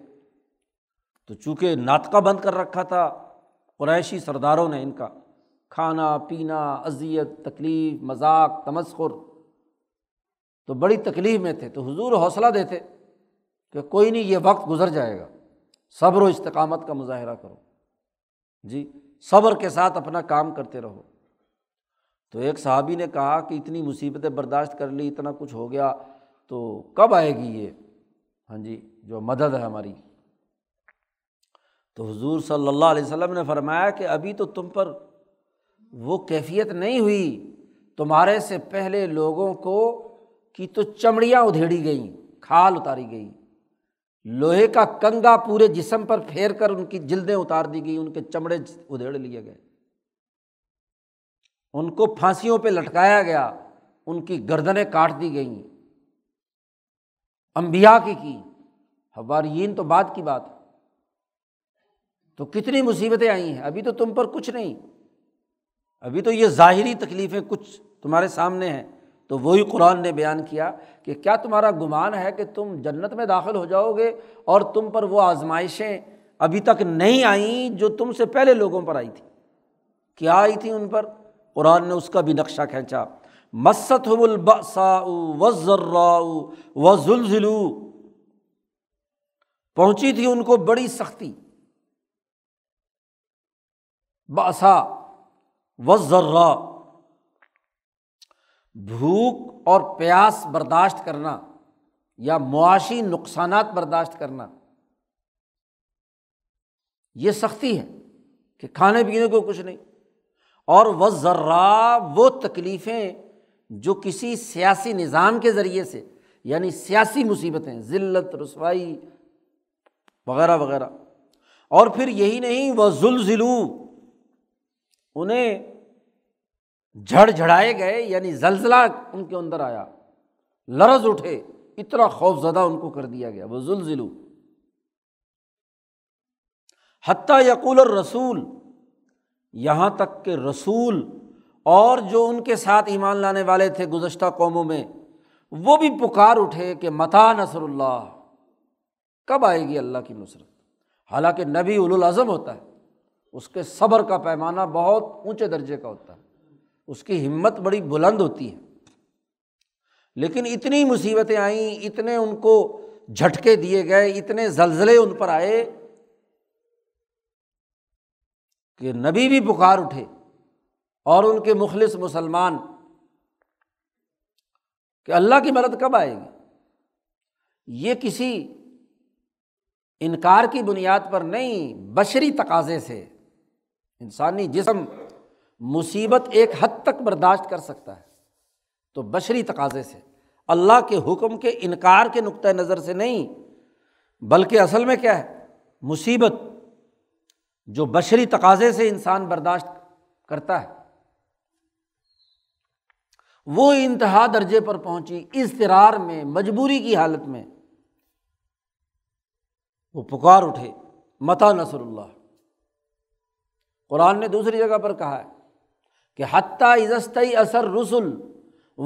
تو چونکہ ناطقہ بند کر رکھا تھا قریشی سرداروں نے، ان کا کھانا پینا، اذیت، تکلیف، مذاق، تمسخر، تو بڑی تکلیف میں تھے، تو حضور حوصلہ دیتے کہ کوئی نہیں، یہ وقت گزر جائے گا، صبر و استقامت کا مظاہرہ کرو، جی صبر کے ساتھ اپنا کام کرتے رہو۔ تو ایک صحابی نے کہا کہ اتنی مصیبتیں برداشت کر لی، اتنا کچھ ہو گیا، تو کب آئے گی یہ ہاں جی جو مدد ہے ہماری؟ تو حضور صلی اللہ علیہ وسلم نے فرمایا کہ ابھی تو تم پر وہ کیفیت نہیں ہوئی، تمہارے سے پہلے لوگوں کو کی تو چمڑیاں ادھیڑی گئیں، کھال اتاری گئی، لوہے کا کنگا پورے جسم پر پھیر کر ان کی جلدیں اتار دی گئی، ان کے چمڑے ادھیڑ لیے گئے، ان کو پھانسیوں پہ لٹکایا گیا، ان کی گردنیں کاٹ دی گئیں، انبیاء کی کی حواریین تو بعد کی بات، تو کتنی مصیبتیں آئی ہیں، ابھی تو تم پر کچھ نہیں، ابھی تو یہ ظاہری تکلیفیں کچھ تمہارے سامنے ہیں۔ تو وہی قرآن نے بیان کیا کہ کیا تمہارا گمان ہے کہ تم جنت میں داخل ہو جاؤ گے اور تم پر وہ آزمائشیں ابھی تک نہیں آئیں جو تم سے پہلے لوگوں پر آئی تھیں؟ کیا آئی تھیں ان پر؟ قرآن نے اس کا بھی نقشہ کھینچا، مَسَّتْهُمُ الْبَأْسَاءُ وَالضَّرَّاءُ وَزُلْزِلُوا، پہنچی تھی ان کو بڑی سختی، بأسا والضراء، بھوک اور پیاس برداشت کرنا یا معاشی نقصانات برداشت کرنا، یہ سختی ہے کہ کھانے پینے کو کچھ نہیں، اور والضراء وہ تکلیفیں جو کسی سیاسی نظام کے ذریعے سے، یعنی سیاسی مصیبتیں، ذلت، رسوائی وغیرہ وغیرہ۔ اور پھر یہی نہیں، وَزُلْزِلُوا، انہیں جھڑ جھڑائے گئے، یعنی زلزلہ ان کے اندر آیا، لرز اٹھے، اتنا خوف زدہ ان کو کر دیا گیا، وہ زلزلو۔ حتیٰ یقول الرسول، یہاں تک کہ رسول اور جو ان کے ساتھ ایمان لانے والے تھے گزشتہ قوموں میں، وہ بھی پکار اٹھے کہ متیٰ نصر اللہ، کب آئے گی اللہ کی نصرت؟ حالانکہ نبی اولو العزم ہوتا ہے، اس کے صبر کا پیمانہ بہت اونچے درجے کا ہوتا ہے، اس کی ہمت بڑی بلند ہوتی ہے، لیکن اتنی مصیبتیں آئیں، اتنے ان کو جھٹکے دیے گئے، اتنے زلزلے ان پر آئے کہ نبی بھی پکار اٹھے اور ان کے مخلص مسلمان کہ اللہ کی مدد کب آئے گی؟ یہ کسی انکار کی بنیاد پر نہیں، بشری تقاضے سے انسانی جسم مصیبت ایک حد تک برداشت کر سکتا ہے، تو بشری تقاضے سے، اللہ کے حکم کے انکار کے نقطہ نظر سے نہیں، بلکہ اصل میں کیا ہے، مصیبت جو بشری تقاضے سے انسان برداشت کرتا ہے وہ انتہا درجے پر پہنچی، اضطرار میں، مجبوری کی حالت میں وہ پکار اٹھے متیٰ نصر اللہ۔ قرآن نے دوسری جگہ پر کہا ہے کہ حتیٰ اذا استیأس الرسل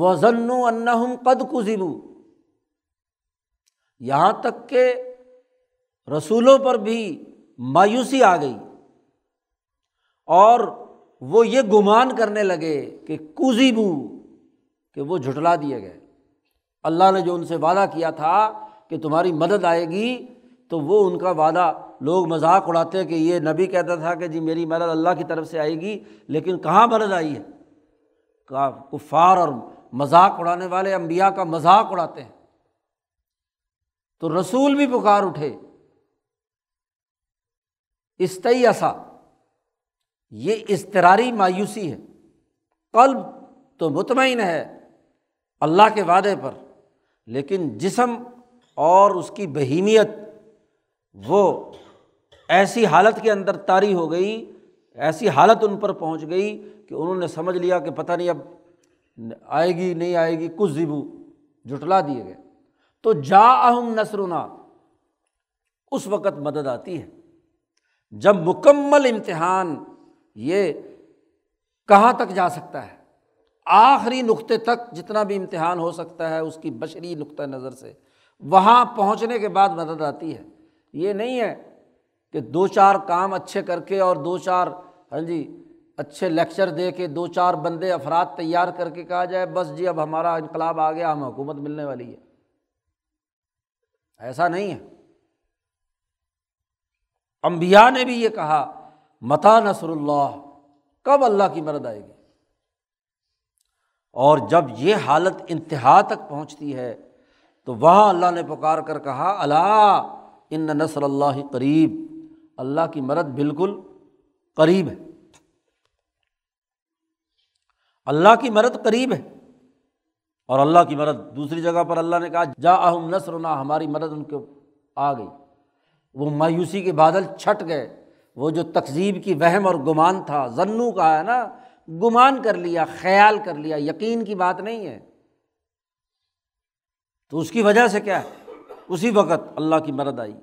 وظنوا انہم قد کذبوا، یہاں تک کہ رسولوں پر بھی مایوسی آ گئی اور وہ یہ گمان کرنے لگے کہ کذبوا، کہ وہ جھٹلا دیے گئے، اللہ نے جو ان سے وعدہ کیا تھا کہ تمہاری مدد آئے گی تو وہ ان کا وعدہ، لوگ مذاق اڑاتے کہ یہ نبی کہتا تھا کہ جی میری مدد اللہ کی طرف سے آئے گی، لیکن کہاں مدد آئی ہے؟ کفار اور مذاق اڑانے والے انبیاء کا مذاق اڑاتے ہیں۔ تو رسول بھی پکار اٹھے، استیأسا یہ اضطراری مایوسی ہے، قلب تو مطمئن ہے اللہ کے وعدے پر، لیکن جسم اور اس کی بہیمیت وہ ایسی حالت کے اندر طاری ہو گئی، ایسی حالت ان پر پہنچ گئی کہ انہوں نے سمجھ لیا کہ پتہ نہیں اب آئے گی نہیں آئے گی، کذبوا، جھٹلا دیے گئے۔ تو جاءہم نصرنا، اس وقت مدد آتی ہے جب مکمل امتحان یہ کہاں تک جا سکتا ہے، آخری نقطے تک جتنا بھی امتحان ہو سکتا ہے اس کی بشری نقطہ نظر سے، وہاں پہنچنے کے بعد مدد آتی ہے۔ یہ نہیں ہے کہ دو چار کام اچھے کر کے اور دو چار ہاں جی اچھے لیکچر دے کے دو چار بندے افراد تیار کر کے کہا جائے بس جی اب ہمارا انقلاب آ گیا، ہم حکومت ملنے والی ہے، ایسا نہیں ہے۔ انبیاء نے بھی یہ کہا متیٰ نصر اللہ، کب اللہ کی مدد آئے گی؟ اور جب یہ حالت انتہا تک پہنچتی ہے تو وہاں اللہ نے پکار کر کہا الا ان نصر اللہ قریب، اللہ کی مدد بالکل قریب ہے، اللہ کی مدد قریب ہے۔ اور اللہ کی مدد دوسری جگہ پر اللہ نے کہا جاءہم نصرنا، ہماری مدد ان کے آ گئی، وہ مایوسی کے بادل چھٹ گئے، وہ جو تکذیب کی وہم اور گمان تھا، ظنوا کہا ہے نا، گمان کر لیا، خیال کر لیا، یقین کی بات نہیں ہے، تو اس کی وجہ سے کیا ہے، اسی وقت اللہ کی مدد آئی۔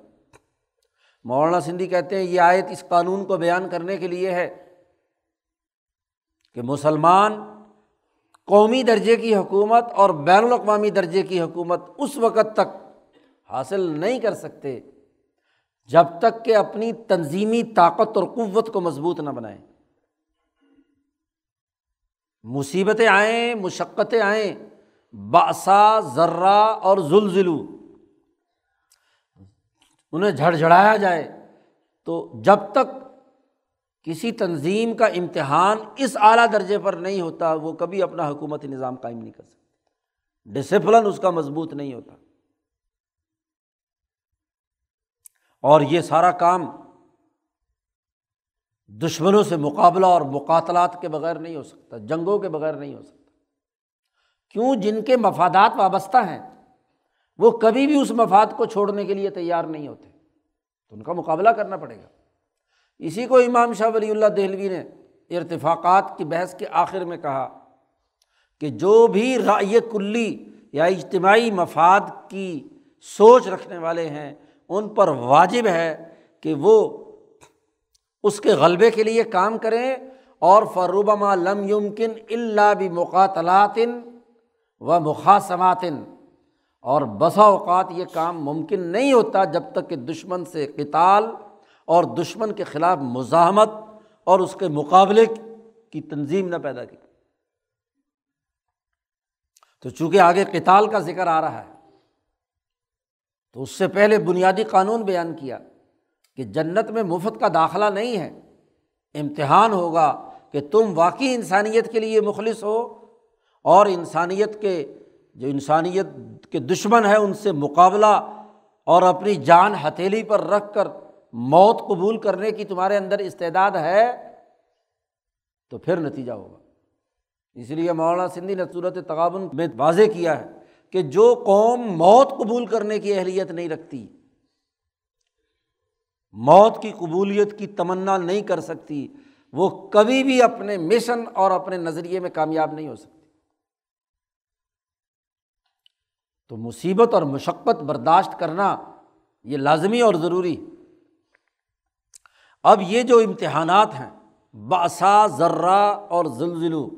مولانا سندھی کہتے ہیں یہ آیت اس قانون کو بیان کرنے کے لیے ہے کہ مسلمان قومی درجے کی حکومت اور بین الاقوامی درجے کی حکومت اس وقت تک حاصل نہیں کر سکتے جب تک کہ اپنی تنظیمی طاقت اور قوت کو مضبوط نہ بنائیں۔ مصیبتیں آئیں، مشقتیں آئیں، بأسا، ذرا اور زلزلو، انہیں جھڑجھڑایا جائے، تو جب تک کسی تنظیم کا امتحان اس اعلیٰ درجے پر نہیں ہوتا وہ کبھی اپنا حکومتی نظام قائم نہیں کر سکتا، ڈسپلن اس کا مضبوط نہیں ہوتا۔ اور یہ سارا کام دشمنوں سے مقابلہ اور مقاتلات کے بغیر نہیں ہو سکتا، جنگوں کے بغیر نہیں ہو سکتا، کیوں؟ جن کے مفادات وابستہ ہیں وہ کبھی بھی اس مفاد کو چھوڑنے کے لیے تیار نہیں ہوتے، تو ان کا مقابلہ کرنا پڑے گا۔ اسی کو امام شاہ ولی اللہ دہلوی نے ارتفاقات کی بحث کے آخر میں کہا کہ جو بھی رائے کلی یا اجتماعی مفاد کی سوچ رکھنے والے ہیں ان پر واجب ہے کہ وہ اس کے غلبے کے لیے کام کریں، اور فَرُبَمَا لَمْ يُمْكِنْ إِلَّا بِمُقَاتَلَاتٍ وَمُخَاصَمَاتٍ، اور بسا اوقات یہ کام ممکن نہیں ہوتا جب تک کہ دشمن سے قتال اور دشمن کے خلاف مزاحمت اور اس کے مقابلے کی تنظیم نہ پیدا کی۔ تو چونکہ آگے قتال کا ذکر آ رہا ہے تو اس سے پہلے بنیادی قانون بیان کیا کہ جنت میں مفت کا داخلہ نہیں ہے، امتحان ہوگا کہ تم واقعی انسانیت کے لیے مخلص ہو اور انسانیت کے جو انسانیت کے دشمن ہیں ان سے مقابلہ اور اپنی جان ہتھیلی پر رکھ کر موت قبول کرنے کی تمہارے اندر استعداد ہے تو پھر نتیجہ ہوگا۔ اس لیے مولانا سندھی نے صورت تغابن میں واضح کیا ہے کہ جو قوم موت قبول کرنے کی اہلیت نہیں رکھتی، موت کی قبولیت کی تمنا نہیں کر سکتی، وہ کبھی بھی اپنے مشن اور اپنے نظریے میں کامیاب نہیں ہو سکتی۔ تو مصیبت اور مشقت برداشت کرنا یہ لازمی اور ضروری۔ اب یہ جو امتحانات ہیں، بأسا، ذرہ اور زلزلو،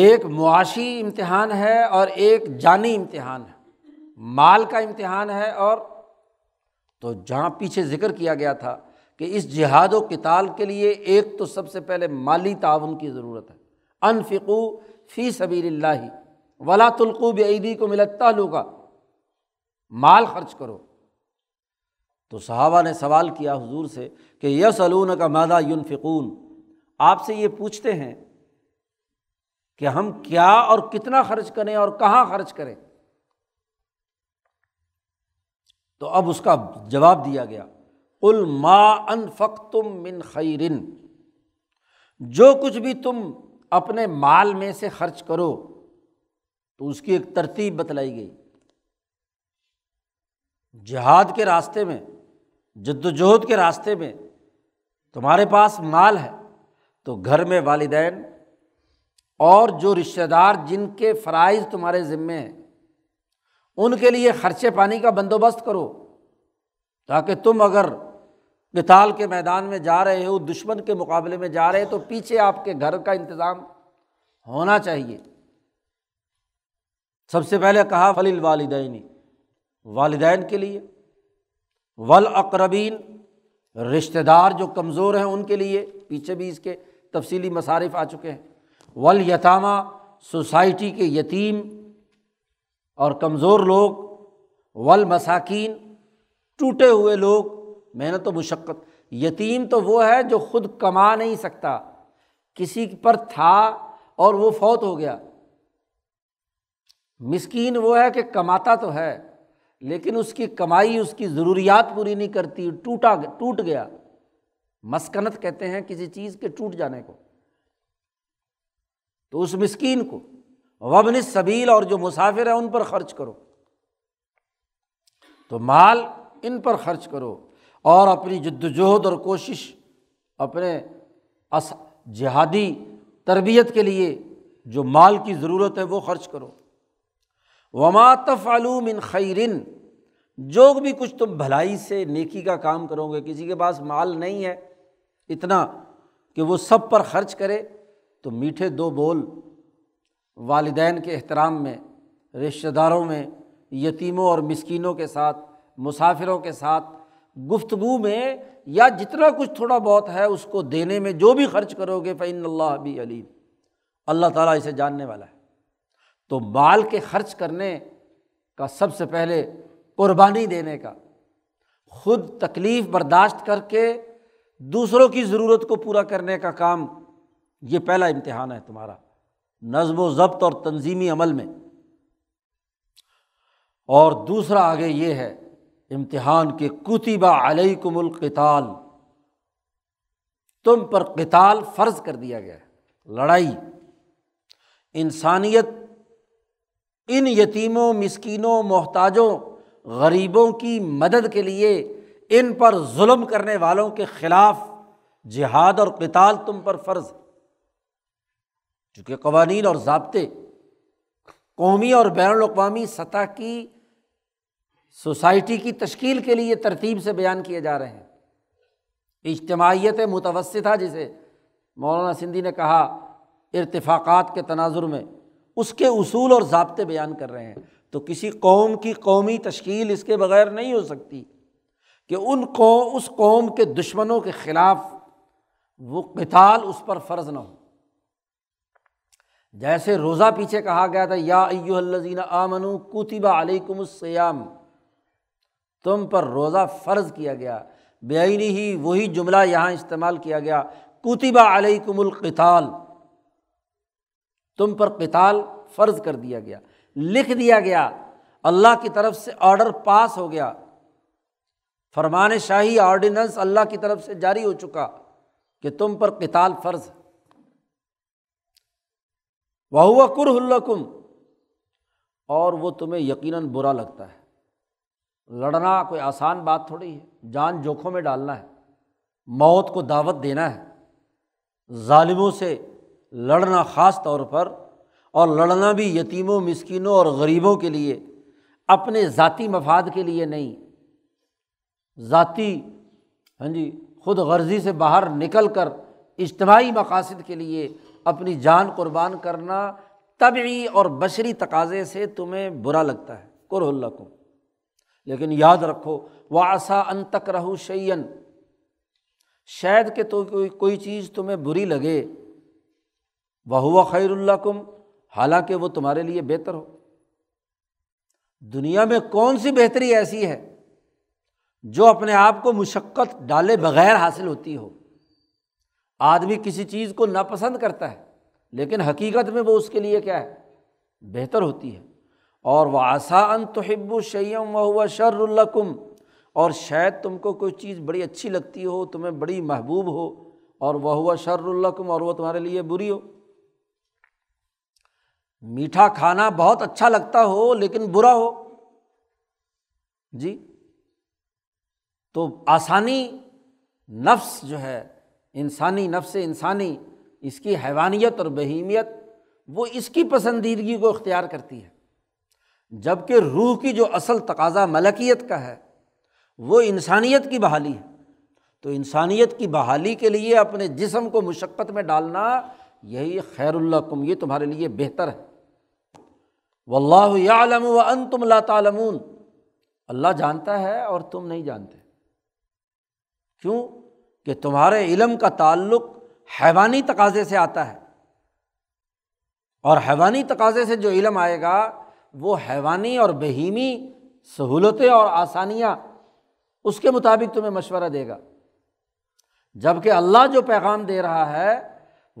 ایک معاشی امتحان ہے اور ایک جانی امتحان ہے، مال کا امتحان ہے۔ اور تو جہاں پیچھے ذکر کیا گیا تھا کہ اس جہاد و قتال کے لیے ایک تو سب سے پہلے مالی تعاون کی ضرورت ہے، انفقوا فی سبیل اللہ ولا تلقوا بأیدیکم الی التہلکہ، مال خرچ کرو۔ تو صحابہ نے سوال کیا حضور سے کہ یسألونک ماذا ینفقون، آپ سے یہ پوچھتے ہیں کہ ہم کیا اور کتنا خرچ کریں اور کہاں خرچ کریں۔ تو اب اس کا جواب دیا گیا، قل ما انفقتم من خیر، جو کچھ بھی تم اپنے مال میں سے خرچ کرو۔ تو اس کی ایک ترتیب بتلائی گئی، جہاد کے راستے میں، جدوجہد کے راستے میں تمہارے پاس مال ہے تو گھر میں والدین اور جو رشتہ دار جن کے فرائض تمہارے ذمہ ہیں ان کے لیے خرچے پانی کا بندوبست کرو، تاکہ تم اگر قتال کے میدان میں جا رہے ہو، دشمن کے مقابلے میں جا رہے تو پیچھے آپ کے گھر کا انتظام ہونا چاہیے۔ سب سے پہلے کہا فللوالدین، والدین کے لیے، والاقربین، رشتہ دار جو کمزور ہیں ان کے لیے، پیچھے بھی اس کے تفصیلی مصارف آ چکے ہیں، والیتامہ، سوسائٹی کے یتیم اور کمزور لوگ، والمساکین، ٹوٹے ہوئے لوگ، محنت و مشقت۔ یتیم تو وہ ہے جو خود کما نہیں سکتا، کسی پر تھا اور وہ فوت ہو گیا۔ مسکین وہ ہے کہ کماتا تو ہے لیکن اس کی کمائی اس کی ضروریات پوری نہیں کرتی، ٹوٹا ٹوٹ گیا۔ مسکنت کہتے ہیں کسی چیز کے ٹوٹ جانے کو، تو اس مسکین کو، وابن السبیل، اور جو مسافر ہیں ان پر خرچ کرو۔ تو مال ان پر خرچ کرو اور اپنی جدوجہد اور کوشش اپنے جہادی تربیت کے لیے جو مال کی ضرورت ہے وہ خرچ کرو۔ وما تفعلوا من خیر، جو بھی کچھ تم بھلائی سے نیکی کا کام کرو گے، کسی کے پاس مال نہیں ہے اتنا کہ وہ سب پر خرچ کرے تو میٹھے دو بول والدین کے احترام میں، رشتہ داروں میں، یتیموں اور مسکینوں کے ساتھ، مسافروں کے ساتھ گفتگو میں، یا جتنا کچھ تھوڑا بہت ہے اس کو دینے میں جو بھی خرچ کرو گے، فإن اللہ بعلیم، اللہ تعالیٰ اسے جاننے والا ہے۔ تو مال کے خرچ کرنے کا سب سے پہلے قربانی دینے کا، خود تکلیف برداشت کر کے دوسروں کی ضرورت کو پورا کرنے کا کام، یہ پہلا امتحان ہے تمہارا نظم و ضبط اور تنظیمی عمل میں۔ اور دوسرا آگے یہ ہے امتحان کہ کتب علیکم القتال، تم پر قتال فرض کر دیا گیا ہے، لڑائی۔ انسانیت ان یتیموں، مسکینوں، محتاجوں، غریبوں کی مدد کے لیے ان پر ظلم کرنے والوں کے خلاف جہاد اور قتال تم پر فرض ہے، چونکہ قوانین اور ضابطے قومی اور بین الاقوامی سطح کی سوسائٹی کی تشکیل کے لیے ترتیب سے بیان کیے جا رہے ہیں۔ اجتماعیت متوسطہ جسے مولانا سندھی نے کہا، ارتفاقات کے تناظر میں اس کے اصول اور ضابطے بیان کر رہے ہیں۔ تو کسی قوم کی قومی تشکیل اس کے بغیر نہیں ہو سکتی کہ ان قوم اس قوم کے دشمنوں کے خلاف وہ قتال اس پر فرض نہ ہو۔ جیسے روزہ پیچھے کہا گیا تھا یا ایھا الذین آمنوا کتب علیکم الصیام، تم پر روزہ فرض کیا گیا، بعینہ وہی جملہ یہاں استعمال کیا گیا کتب علیکم القتال، تم پر قتال فرض کر دیا گیا، لکھ دیا گیا، اللہ کی طرف سے آرڈر پاس ہو گیا، فرمان شاہی آرڈیننس اللہ کی طرف سے جاری ہو چکا کہ تم پر قتال فرض ہے۔ وَهُوَ كُرْهٌ لَكُمْ، اور وہ تمہیں یقیناً برا لگتا ہے۔ لڑنا کوئی آسان بات تھوڑی ہے، جان جوکھوں میں ڈالنا ہے، موت کو دعوت دینا ہے، ظالموں سے لڑنا خاص طور پر، اور لڑنا بھی یتیموں، مسکینوں اور غریبوں کے لیے، اپنے ذاتی مفاد کے لیے نہیں، ذاتی ہاں جی خود غرضی سے باہر نکل کر اجتماعی مقاصد کے لیے اپنی جان قربان کرنا طبعی اور بشری تقاضے سے تمہیں برا لگتا ہے، کرہ لکم۔ لیکن یاد رکھو وعسیٰ ان تکرہوا شیئا، شاید کہ تو کوئی کوئی چیز تمہیں بری لگے، وہو خیر لکم، حالانکہ وہ تمہارے لیے بہتر ہو۔ دنیا میں کون سی بہتری ایسی ہے جو اپنے آپ کو مشقت ڈالے بغیر حاصل ہوتی ہو؟ آدمی کسی چیز کو ناپسند کرتا ہے لیکن حقیقت میں وہ اس کے لیے کیا ہے؟ بہتر ہوتی ہے۔ اور وعسیٰ ان تحبوا شیئا وہو شر لکم، اور شاید تم کو کوئی چیز بڑی اچھی لگتی ہو، تمہیں بڑی محبوب ہو، اور وہو شر لکم، اور وہ تمہارے لیے بری ہو۔ میٹھا کھانا بہت اچھا لگتا ہو لیکن برا ہو، جی تو آسانی نفس جو ہے، انسانی نفس انسانی، اس کی حیوانیت اور بہیمیت وہ اس کی پسندیدگی کو اختیار کرتی ہے، جبکہ روح کی جو اصل تقاضا ملکیت کا ہے وہ انسانیت کی بحالی ہے۔ تو انسانیت کی بحالی کے لیے اپنے جسم کو مشقت میں ڈالنا یہی خیر لکم، یہ تمہارے لیے بہتر ہے۔ واللہ یعلم وانتم لا تعلمون، اللہ جانتا ہے اور تم نہیں جانتے، کیوں کہ تمہارے علم کا تعلق حیوانی تقاضے سے آتا ہے، اور حیوانی تقاضے سے جو علم آئے گا وہ حیوانی اور بہیمی سہولتیں اور آسانیاں، اس کے مطابق تمہیں مشورہ دے گا، جبکہ اللہ جو پیغام دے رہا ہے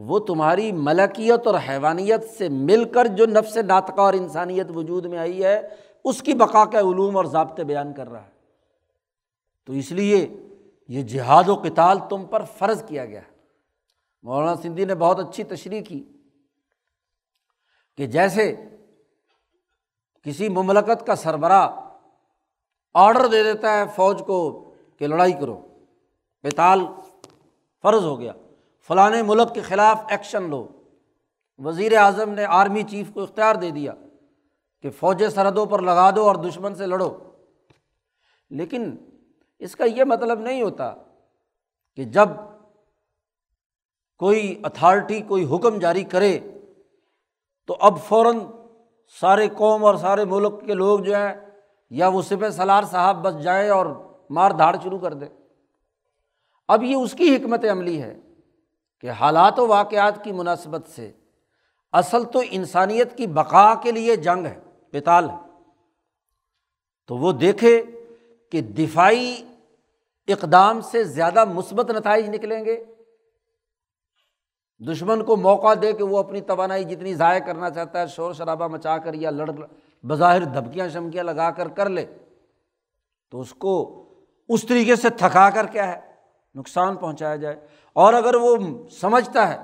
وہ تمہاری ملکیت اور حیوانیت سے مل کر جو نفس ناطقہ اور انسانیت وجود میں آئی ہے اس کی بقا کے علوم اور ضابطے بیان کر رہا ہے۔ تو اس لیے یہ جہاد و قتال تم پر فرض کیا گیا ہے۔ مولانا سندھی نے بہت اچھی تشریح کی کہ جیسے کسی مملکت کا سربراہ آرڈر دے دیتا ہے فوج کو کہ لڑائی کرو، قتال فرض ہو گیا، فلاں ملک کے خلاف ایکشن لو، وزیر اعظم نے آرمی چیف کو اختیار دے دیا کہ فوجیں سرحدوں پر لگا دو اور دشمن سے لڑو، لیکن اس کا یہ مطلب نہیں ہوتا کہ جب کوئی اتھارٹی کوئی حکم جاری کرے تو اب فوراً سارے قوم اور سارے ملک کے لوگ جو ہیں یا وہ سپہ سالار صاحب بس جائیں اور مار دھاڑ شروع کر دیں۔ اب یہ اس کی حکمت عملی ہے کہ حالات و واقعات کی مناسبت سے اصل تو انسانیت کی بقا کے لیے جنگ ہے، قتال ہے، تو وہ دیکھے کہ دفاعی اقدام سے زیادہ مثبت نتائج نکلیں گے، دشمن کو موقع دے کہ وہ اپنی توانائی جتنی ضائع کرنا چاہتا ہے شور شرابہ مچا کر یا لڑ بظاہر دھبکیاں شمکیاں لگا کر کر لے، تو اس کو اس طریقے سے تھکا کر کیا ہے نقصان پہنچایا جائے۔ اور اگر وہ سمجھتا ہے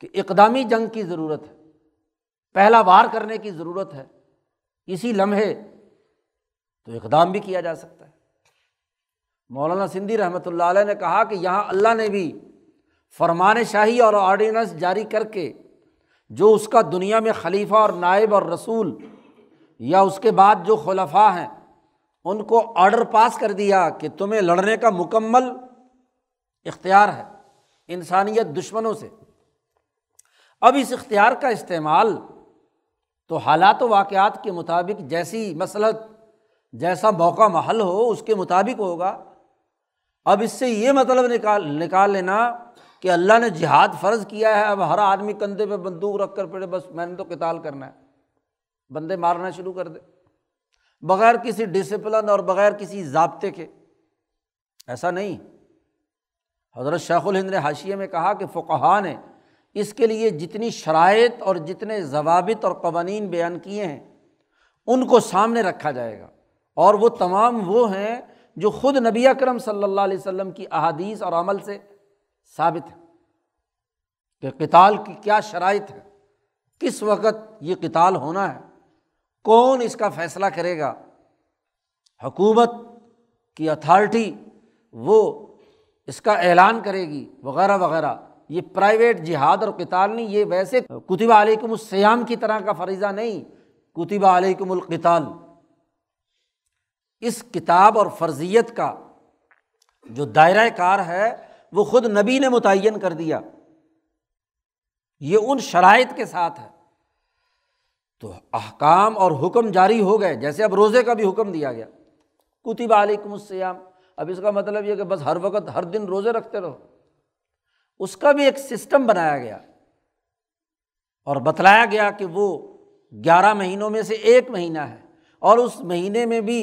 کہ اقدامی جنگ کی ضرورت ہے، پہلا وار کرنے کی ضرورت ہے اسی لمحے، تو اقدام بھی کیا جا سکتا ہے۔ مولانا سندھی رحمۃ اللہ علیہ نے کہا کہ یہاں اللہ نے بھی فرمان شاہی اور آرڈیننس جاری کر کے جو اس کا دنیا میں خلیفہ اور نائب اور رسول یا اس کے بعد جو خلفاء ہیں ان کو آرڈر پاس کر دیا کہ تمہیں لڑنے کا مکمل اختیار ہے انسانیت دشمنوں سے۔ اب اس اختیار کا استعمال تو حالات و واقعات کے مطابق جیسی مصلحت جیسا موقع محل ہو اس کے مطابق ہوگا۔ اب اس سے یہ مطلب نکال نکال لینا کہ اللہ نے جہاد فرض کیا ہے، اب ہر آدمی کندھے پہ بندوق رکھ کر پڑے، بس میں نے تو قتال کرنا ہے، بندے مارنا شروع کر دے بغیر کسی ڈسپلن اور بغیر کسی ضابطے کے، ایسا نہیں۔ حضرت شیخ الہند نے حاشیے میں کہا کہ فقہاء نے اس کے لیے جتنی شرائط اور جتنے ضوابط اور قوانین بیان کیے ہیں ان کو سامنے رکھا جائے گا، اور وہ تمام وہ ہیں جو خود نبی اکرم صلی اللہ علیہ وسلم کی احادیث اور عمل سے ثابت ہے کہ قتال کی کیا شرائط ہے، کس وقت یہ قتال ہونا ہے، کون اس کا فیصلہ کرے گا۔ حکومت کی اتھارٹی وہ اس کا اعلان کرے گی وغیرہ وغیرہ۔ یہ پرائیویٹ جہاد اور قتال نہیں، یہ ویسے کتب علیکم الصیام کی طرح کا فریضہ نہیں، کتب علیکم القتال۔ اس کتاب اور فرضیت کا جو دائرہ کار ہے وہ خود نبی نے متعین کر دیا، یہ ان شرائط کے ساتھ ہے۔ تو احکام اور حکم جاری ہو گئے، جیسے اب روزے کا بھی حکم دیا گیا کتب علیکم الصیام، اب اس کا مطلب یہ کہ بس ہر وقت ہر دن روزے رکھتے رہو، اس کا بھی ایک سسٹم بنایا گیا اور بتلایا گیا کہ وہ گیارہ مہینوں میں سے ایک مہینہ ہے، اور اس مہینے میں بھی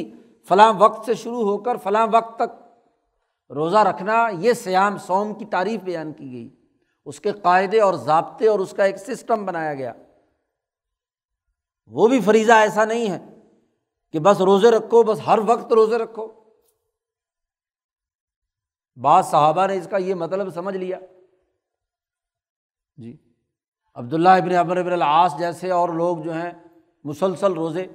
فلاں وقت سے شروع ہو کر فلاں وقت تک روزہ رکھنا، یہ صیام صوم کی تعریف بیان کی گئی، اس کے قاعدے اور ضابطے اور اس کا ایک سسٹم بنایا گیا۔ وہ بھی فریضہ ایسا نہیں ہے کہ بس روزے رکھو، بس ہر وقت روزے رکھو۔ بعض صحابہ نے اس کا یہ مطلب سمجھ لیا، جی عبداللہ ابن عمرو بن العاص جیسے اور لوگ جو ہیں مسلسل روزے،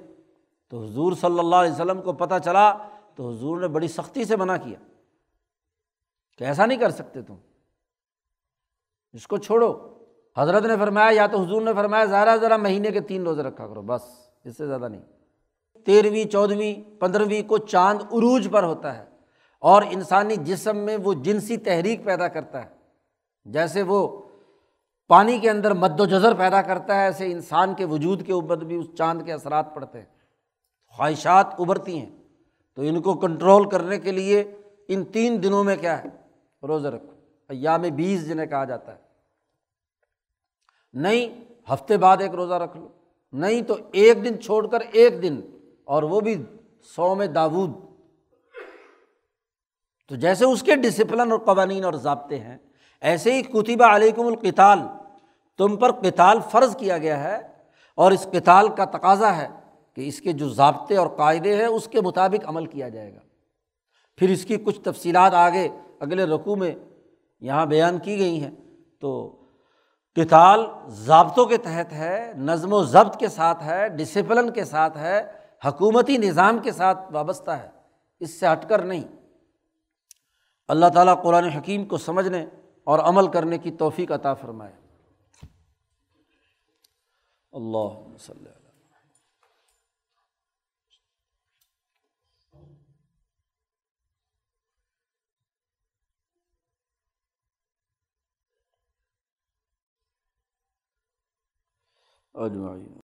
تو حضور صلی اللہ علیہ وسلم کو پتہ چلا تو حضور نے بڑی سختی سے منع کیا کہ ایسا نہیں کر سکتے تم، اس کو چھوڑو۔ حضرت نے فرمایا، یا تو حضور نے فرمایا ذرا ذرا مہینے کے تین روزے رکھا کرو، بس اس سے زیادہ نہیں۔ تیرہویں چودہویں پندرہویں کو چاند عروج پر ہوتا ہے اور انسانی جسم میں وہ جنسی تحریک پیدا کرتا ہے، جیسے وہ پانی کے اندر مد و جزر پیدا کرتا ہے، ایسے انسان کے وجود کے اوپر بھی اس چاند کے اثرات پڑتے ہیں، خواہشات ابھرتی ہیں۔ تو ان کو کنٹرول کرنے کے لیے ان تین دنوں میں کیا ہے، روزہ رکھو، ایام بیس جنہیں کہا جاتا ہے۔ نہیں ہفتے بعد ایک روزہ رکھ لو، نہیں تو ایک دن چھوڑ کر ایک دن، اور وہ بھی صوم داود۔ تو جیسے اس کے ڈسپلن اور قوانین اور ضابطے ہیں، ایسے ہی کتب علیکم القتال، تم پر قتال فرض کیا گیا ہے، اور اس قتال کا تقاضا ہے کہ اس کے جو ضابطے اور قاعدے ہیں اس کے مطابق عمل کیا جائے گا۔ پھر اس کی کچھ تفصیلات آگے اگلے رکوع میں یہاں بیان کی گئی ہیں۔ تو قتال ضابطوں کے تحت ہے، نظم و ضبط کے ساتھ ہے، ڈسپلن کے ساتھ ہے، حکومتی نظام کے ساتھ وابستہ ہے، اس سے ہٹ کر نہیں۔ اللہ تعالیٰ قرآن حکیم کو سمجھنے اور عمل کرنے کی توفیق عطا فرمائے۔ اللہم صلی اللہ علیہ وسلم۔ اجمعین۔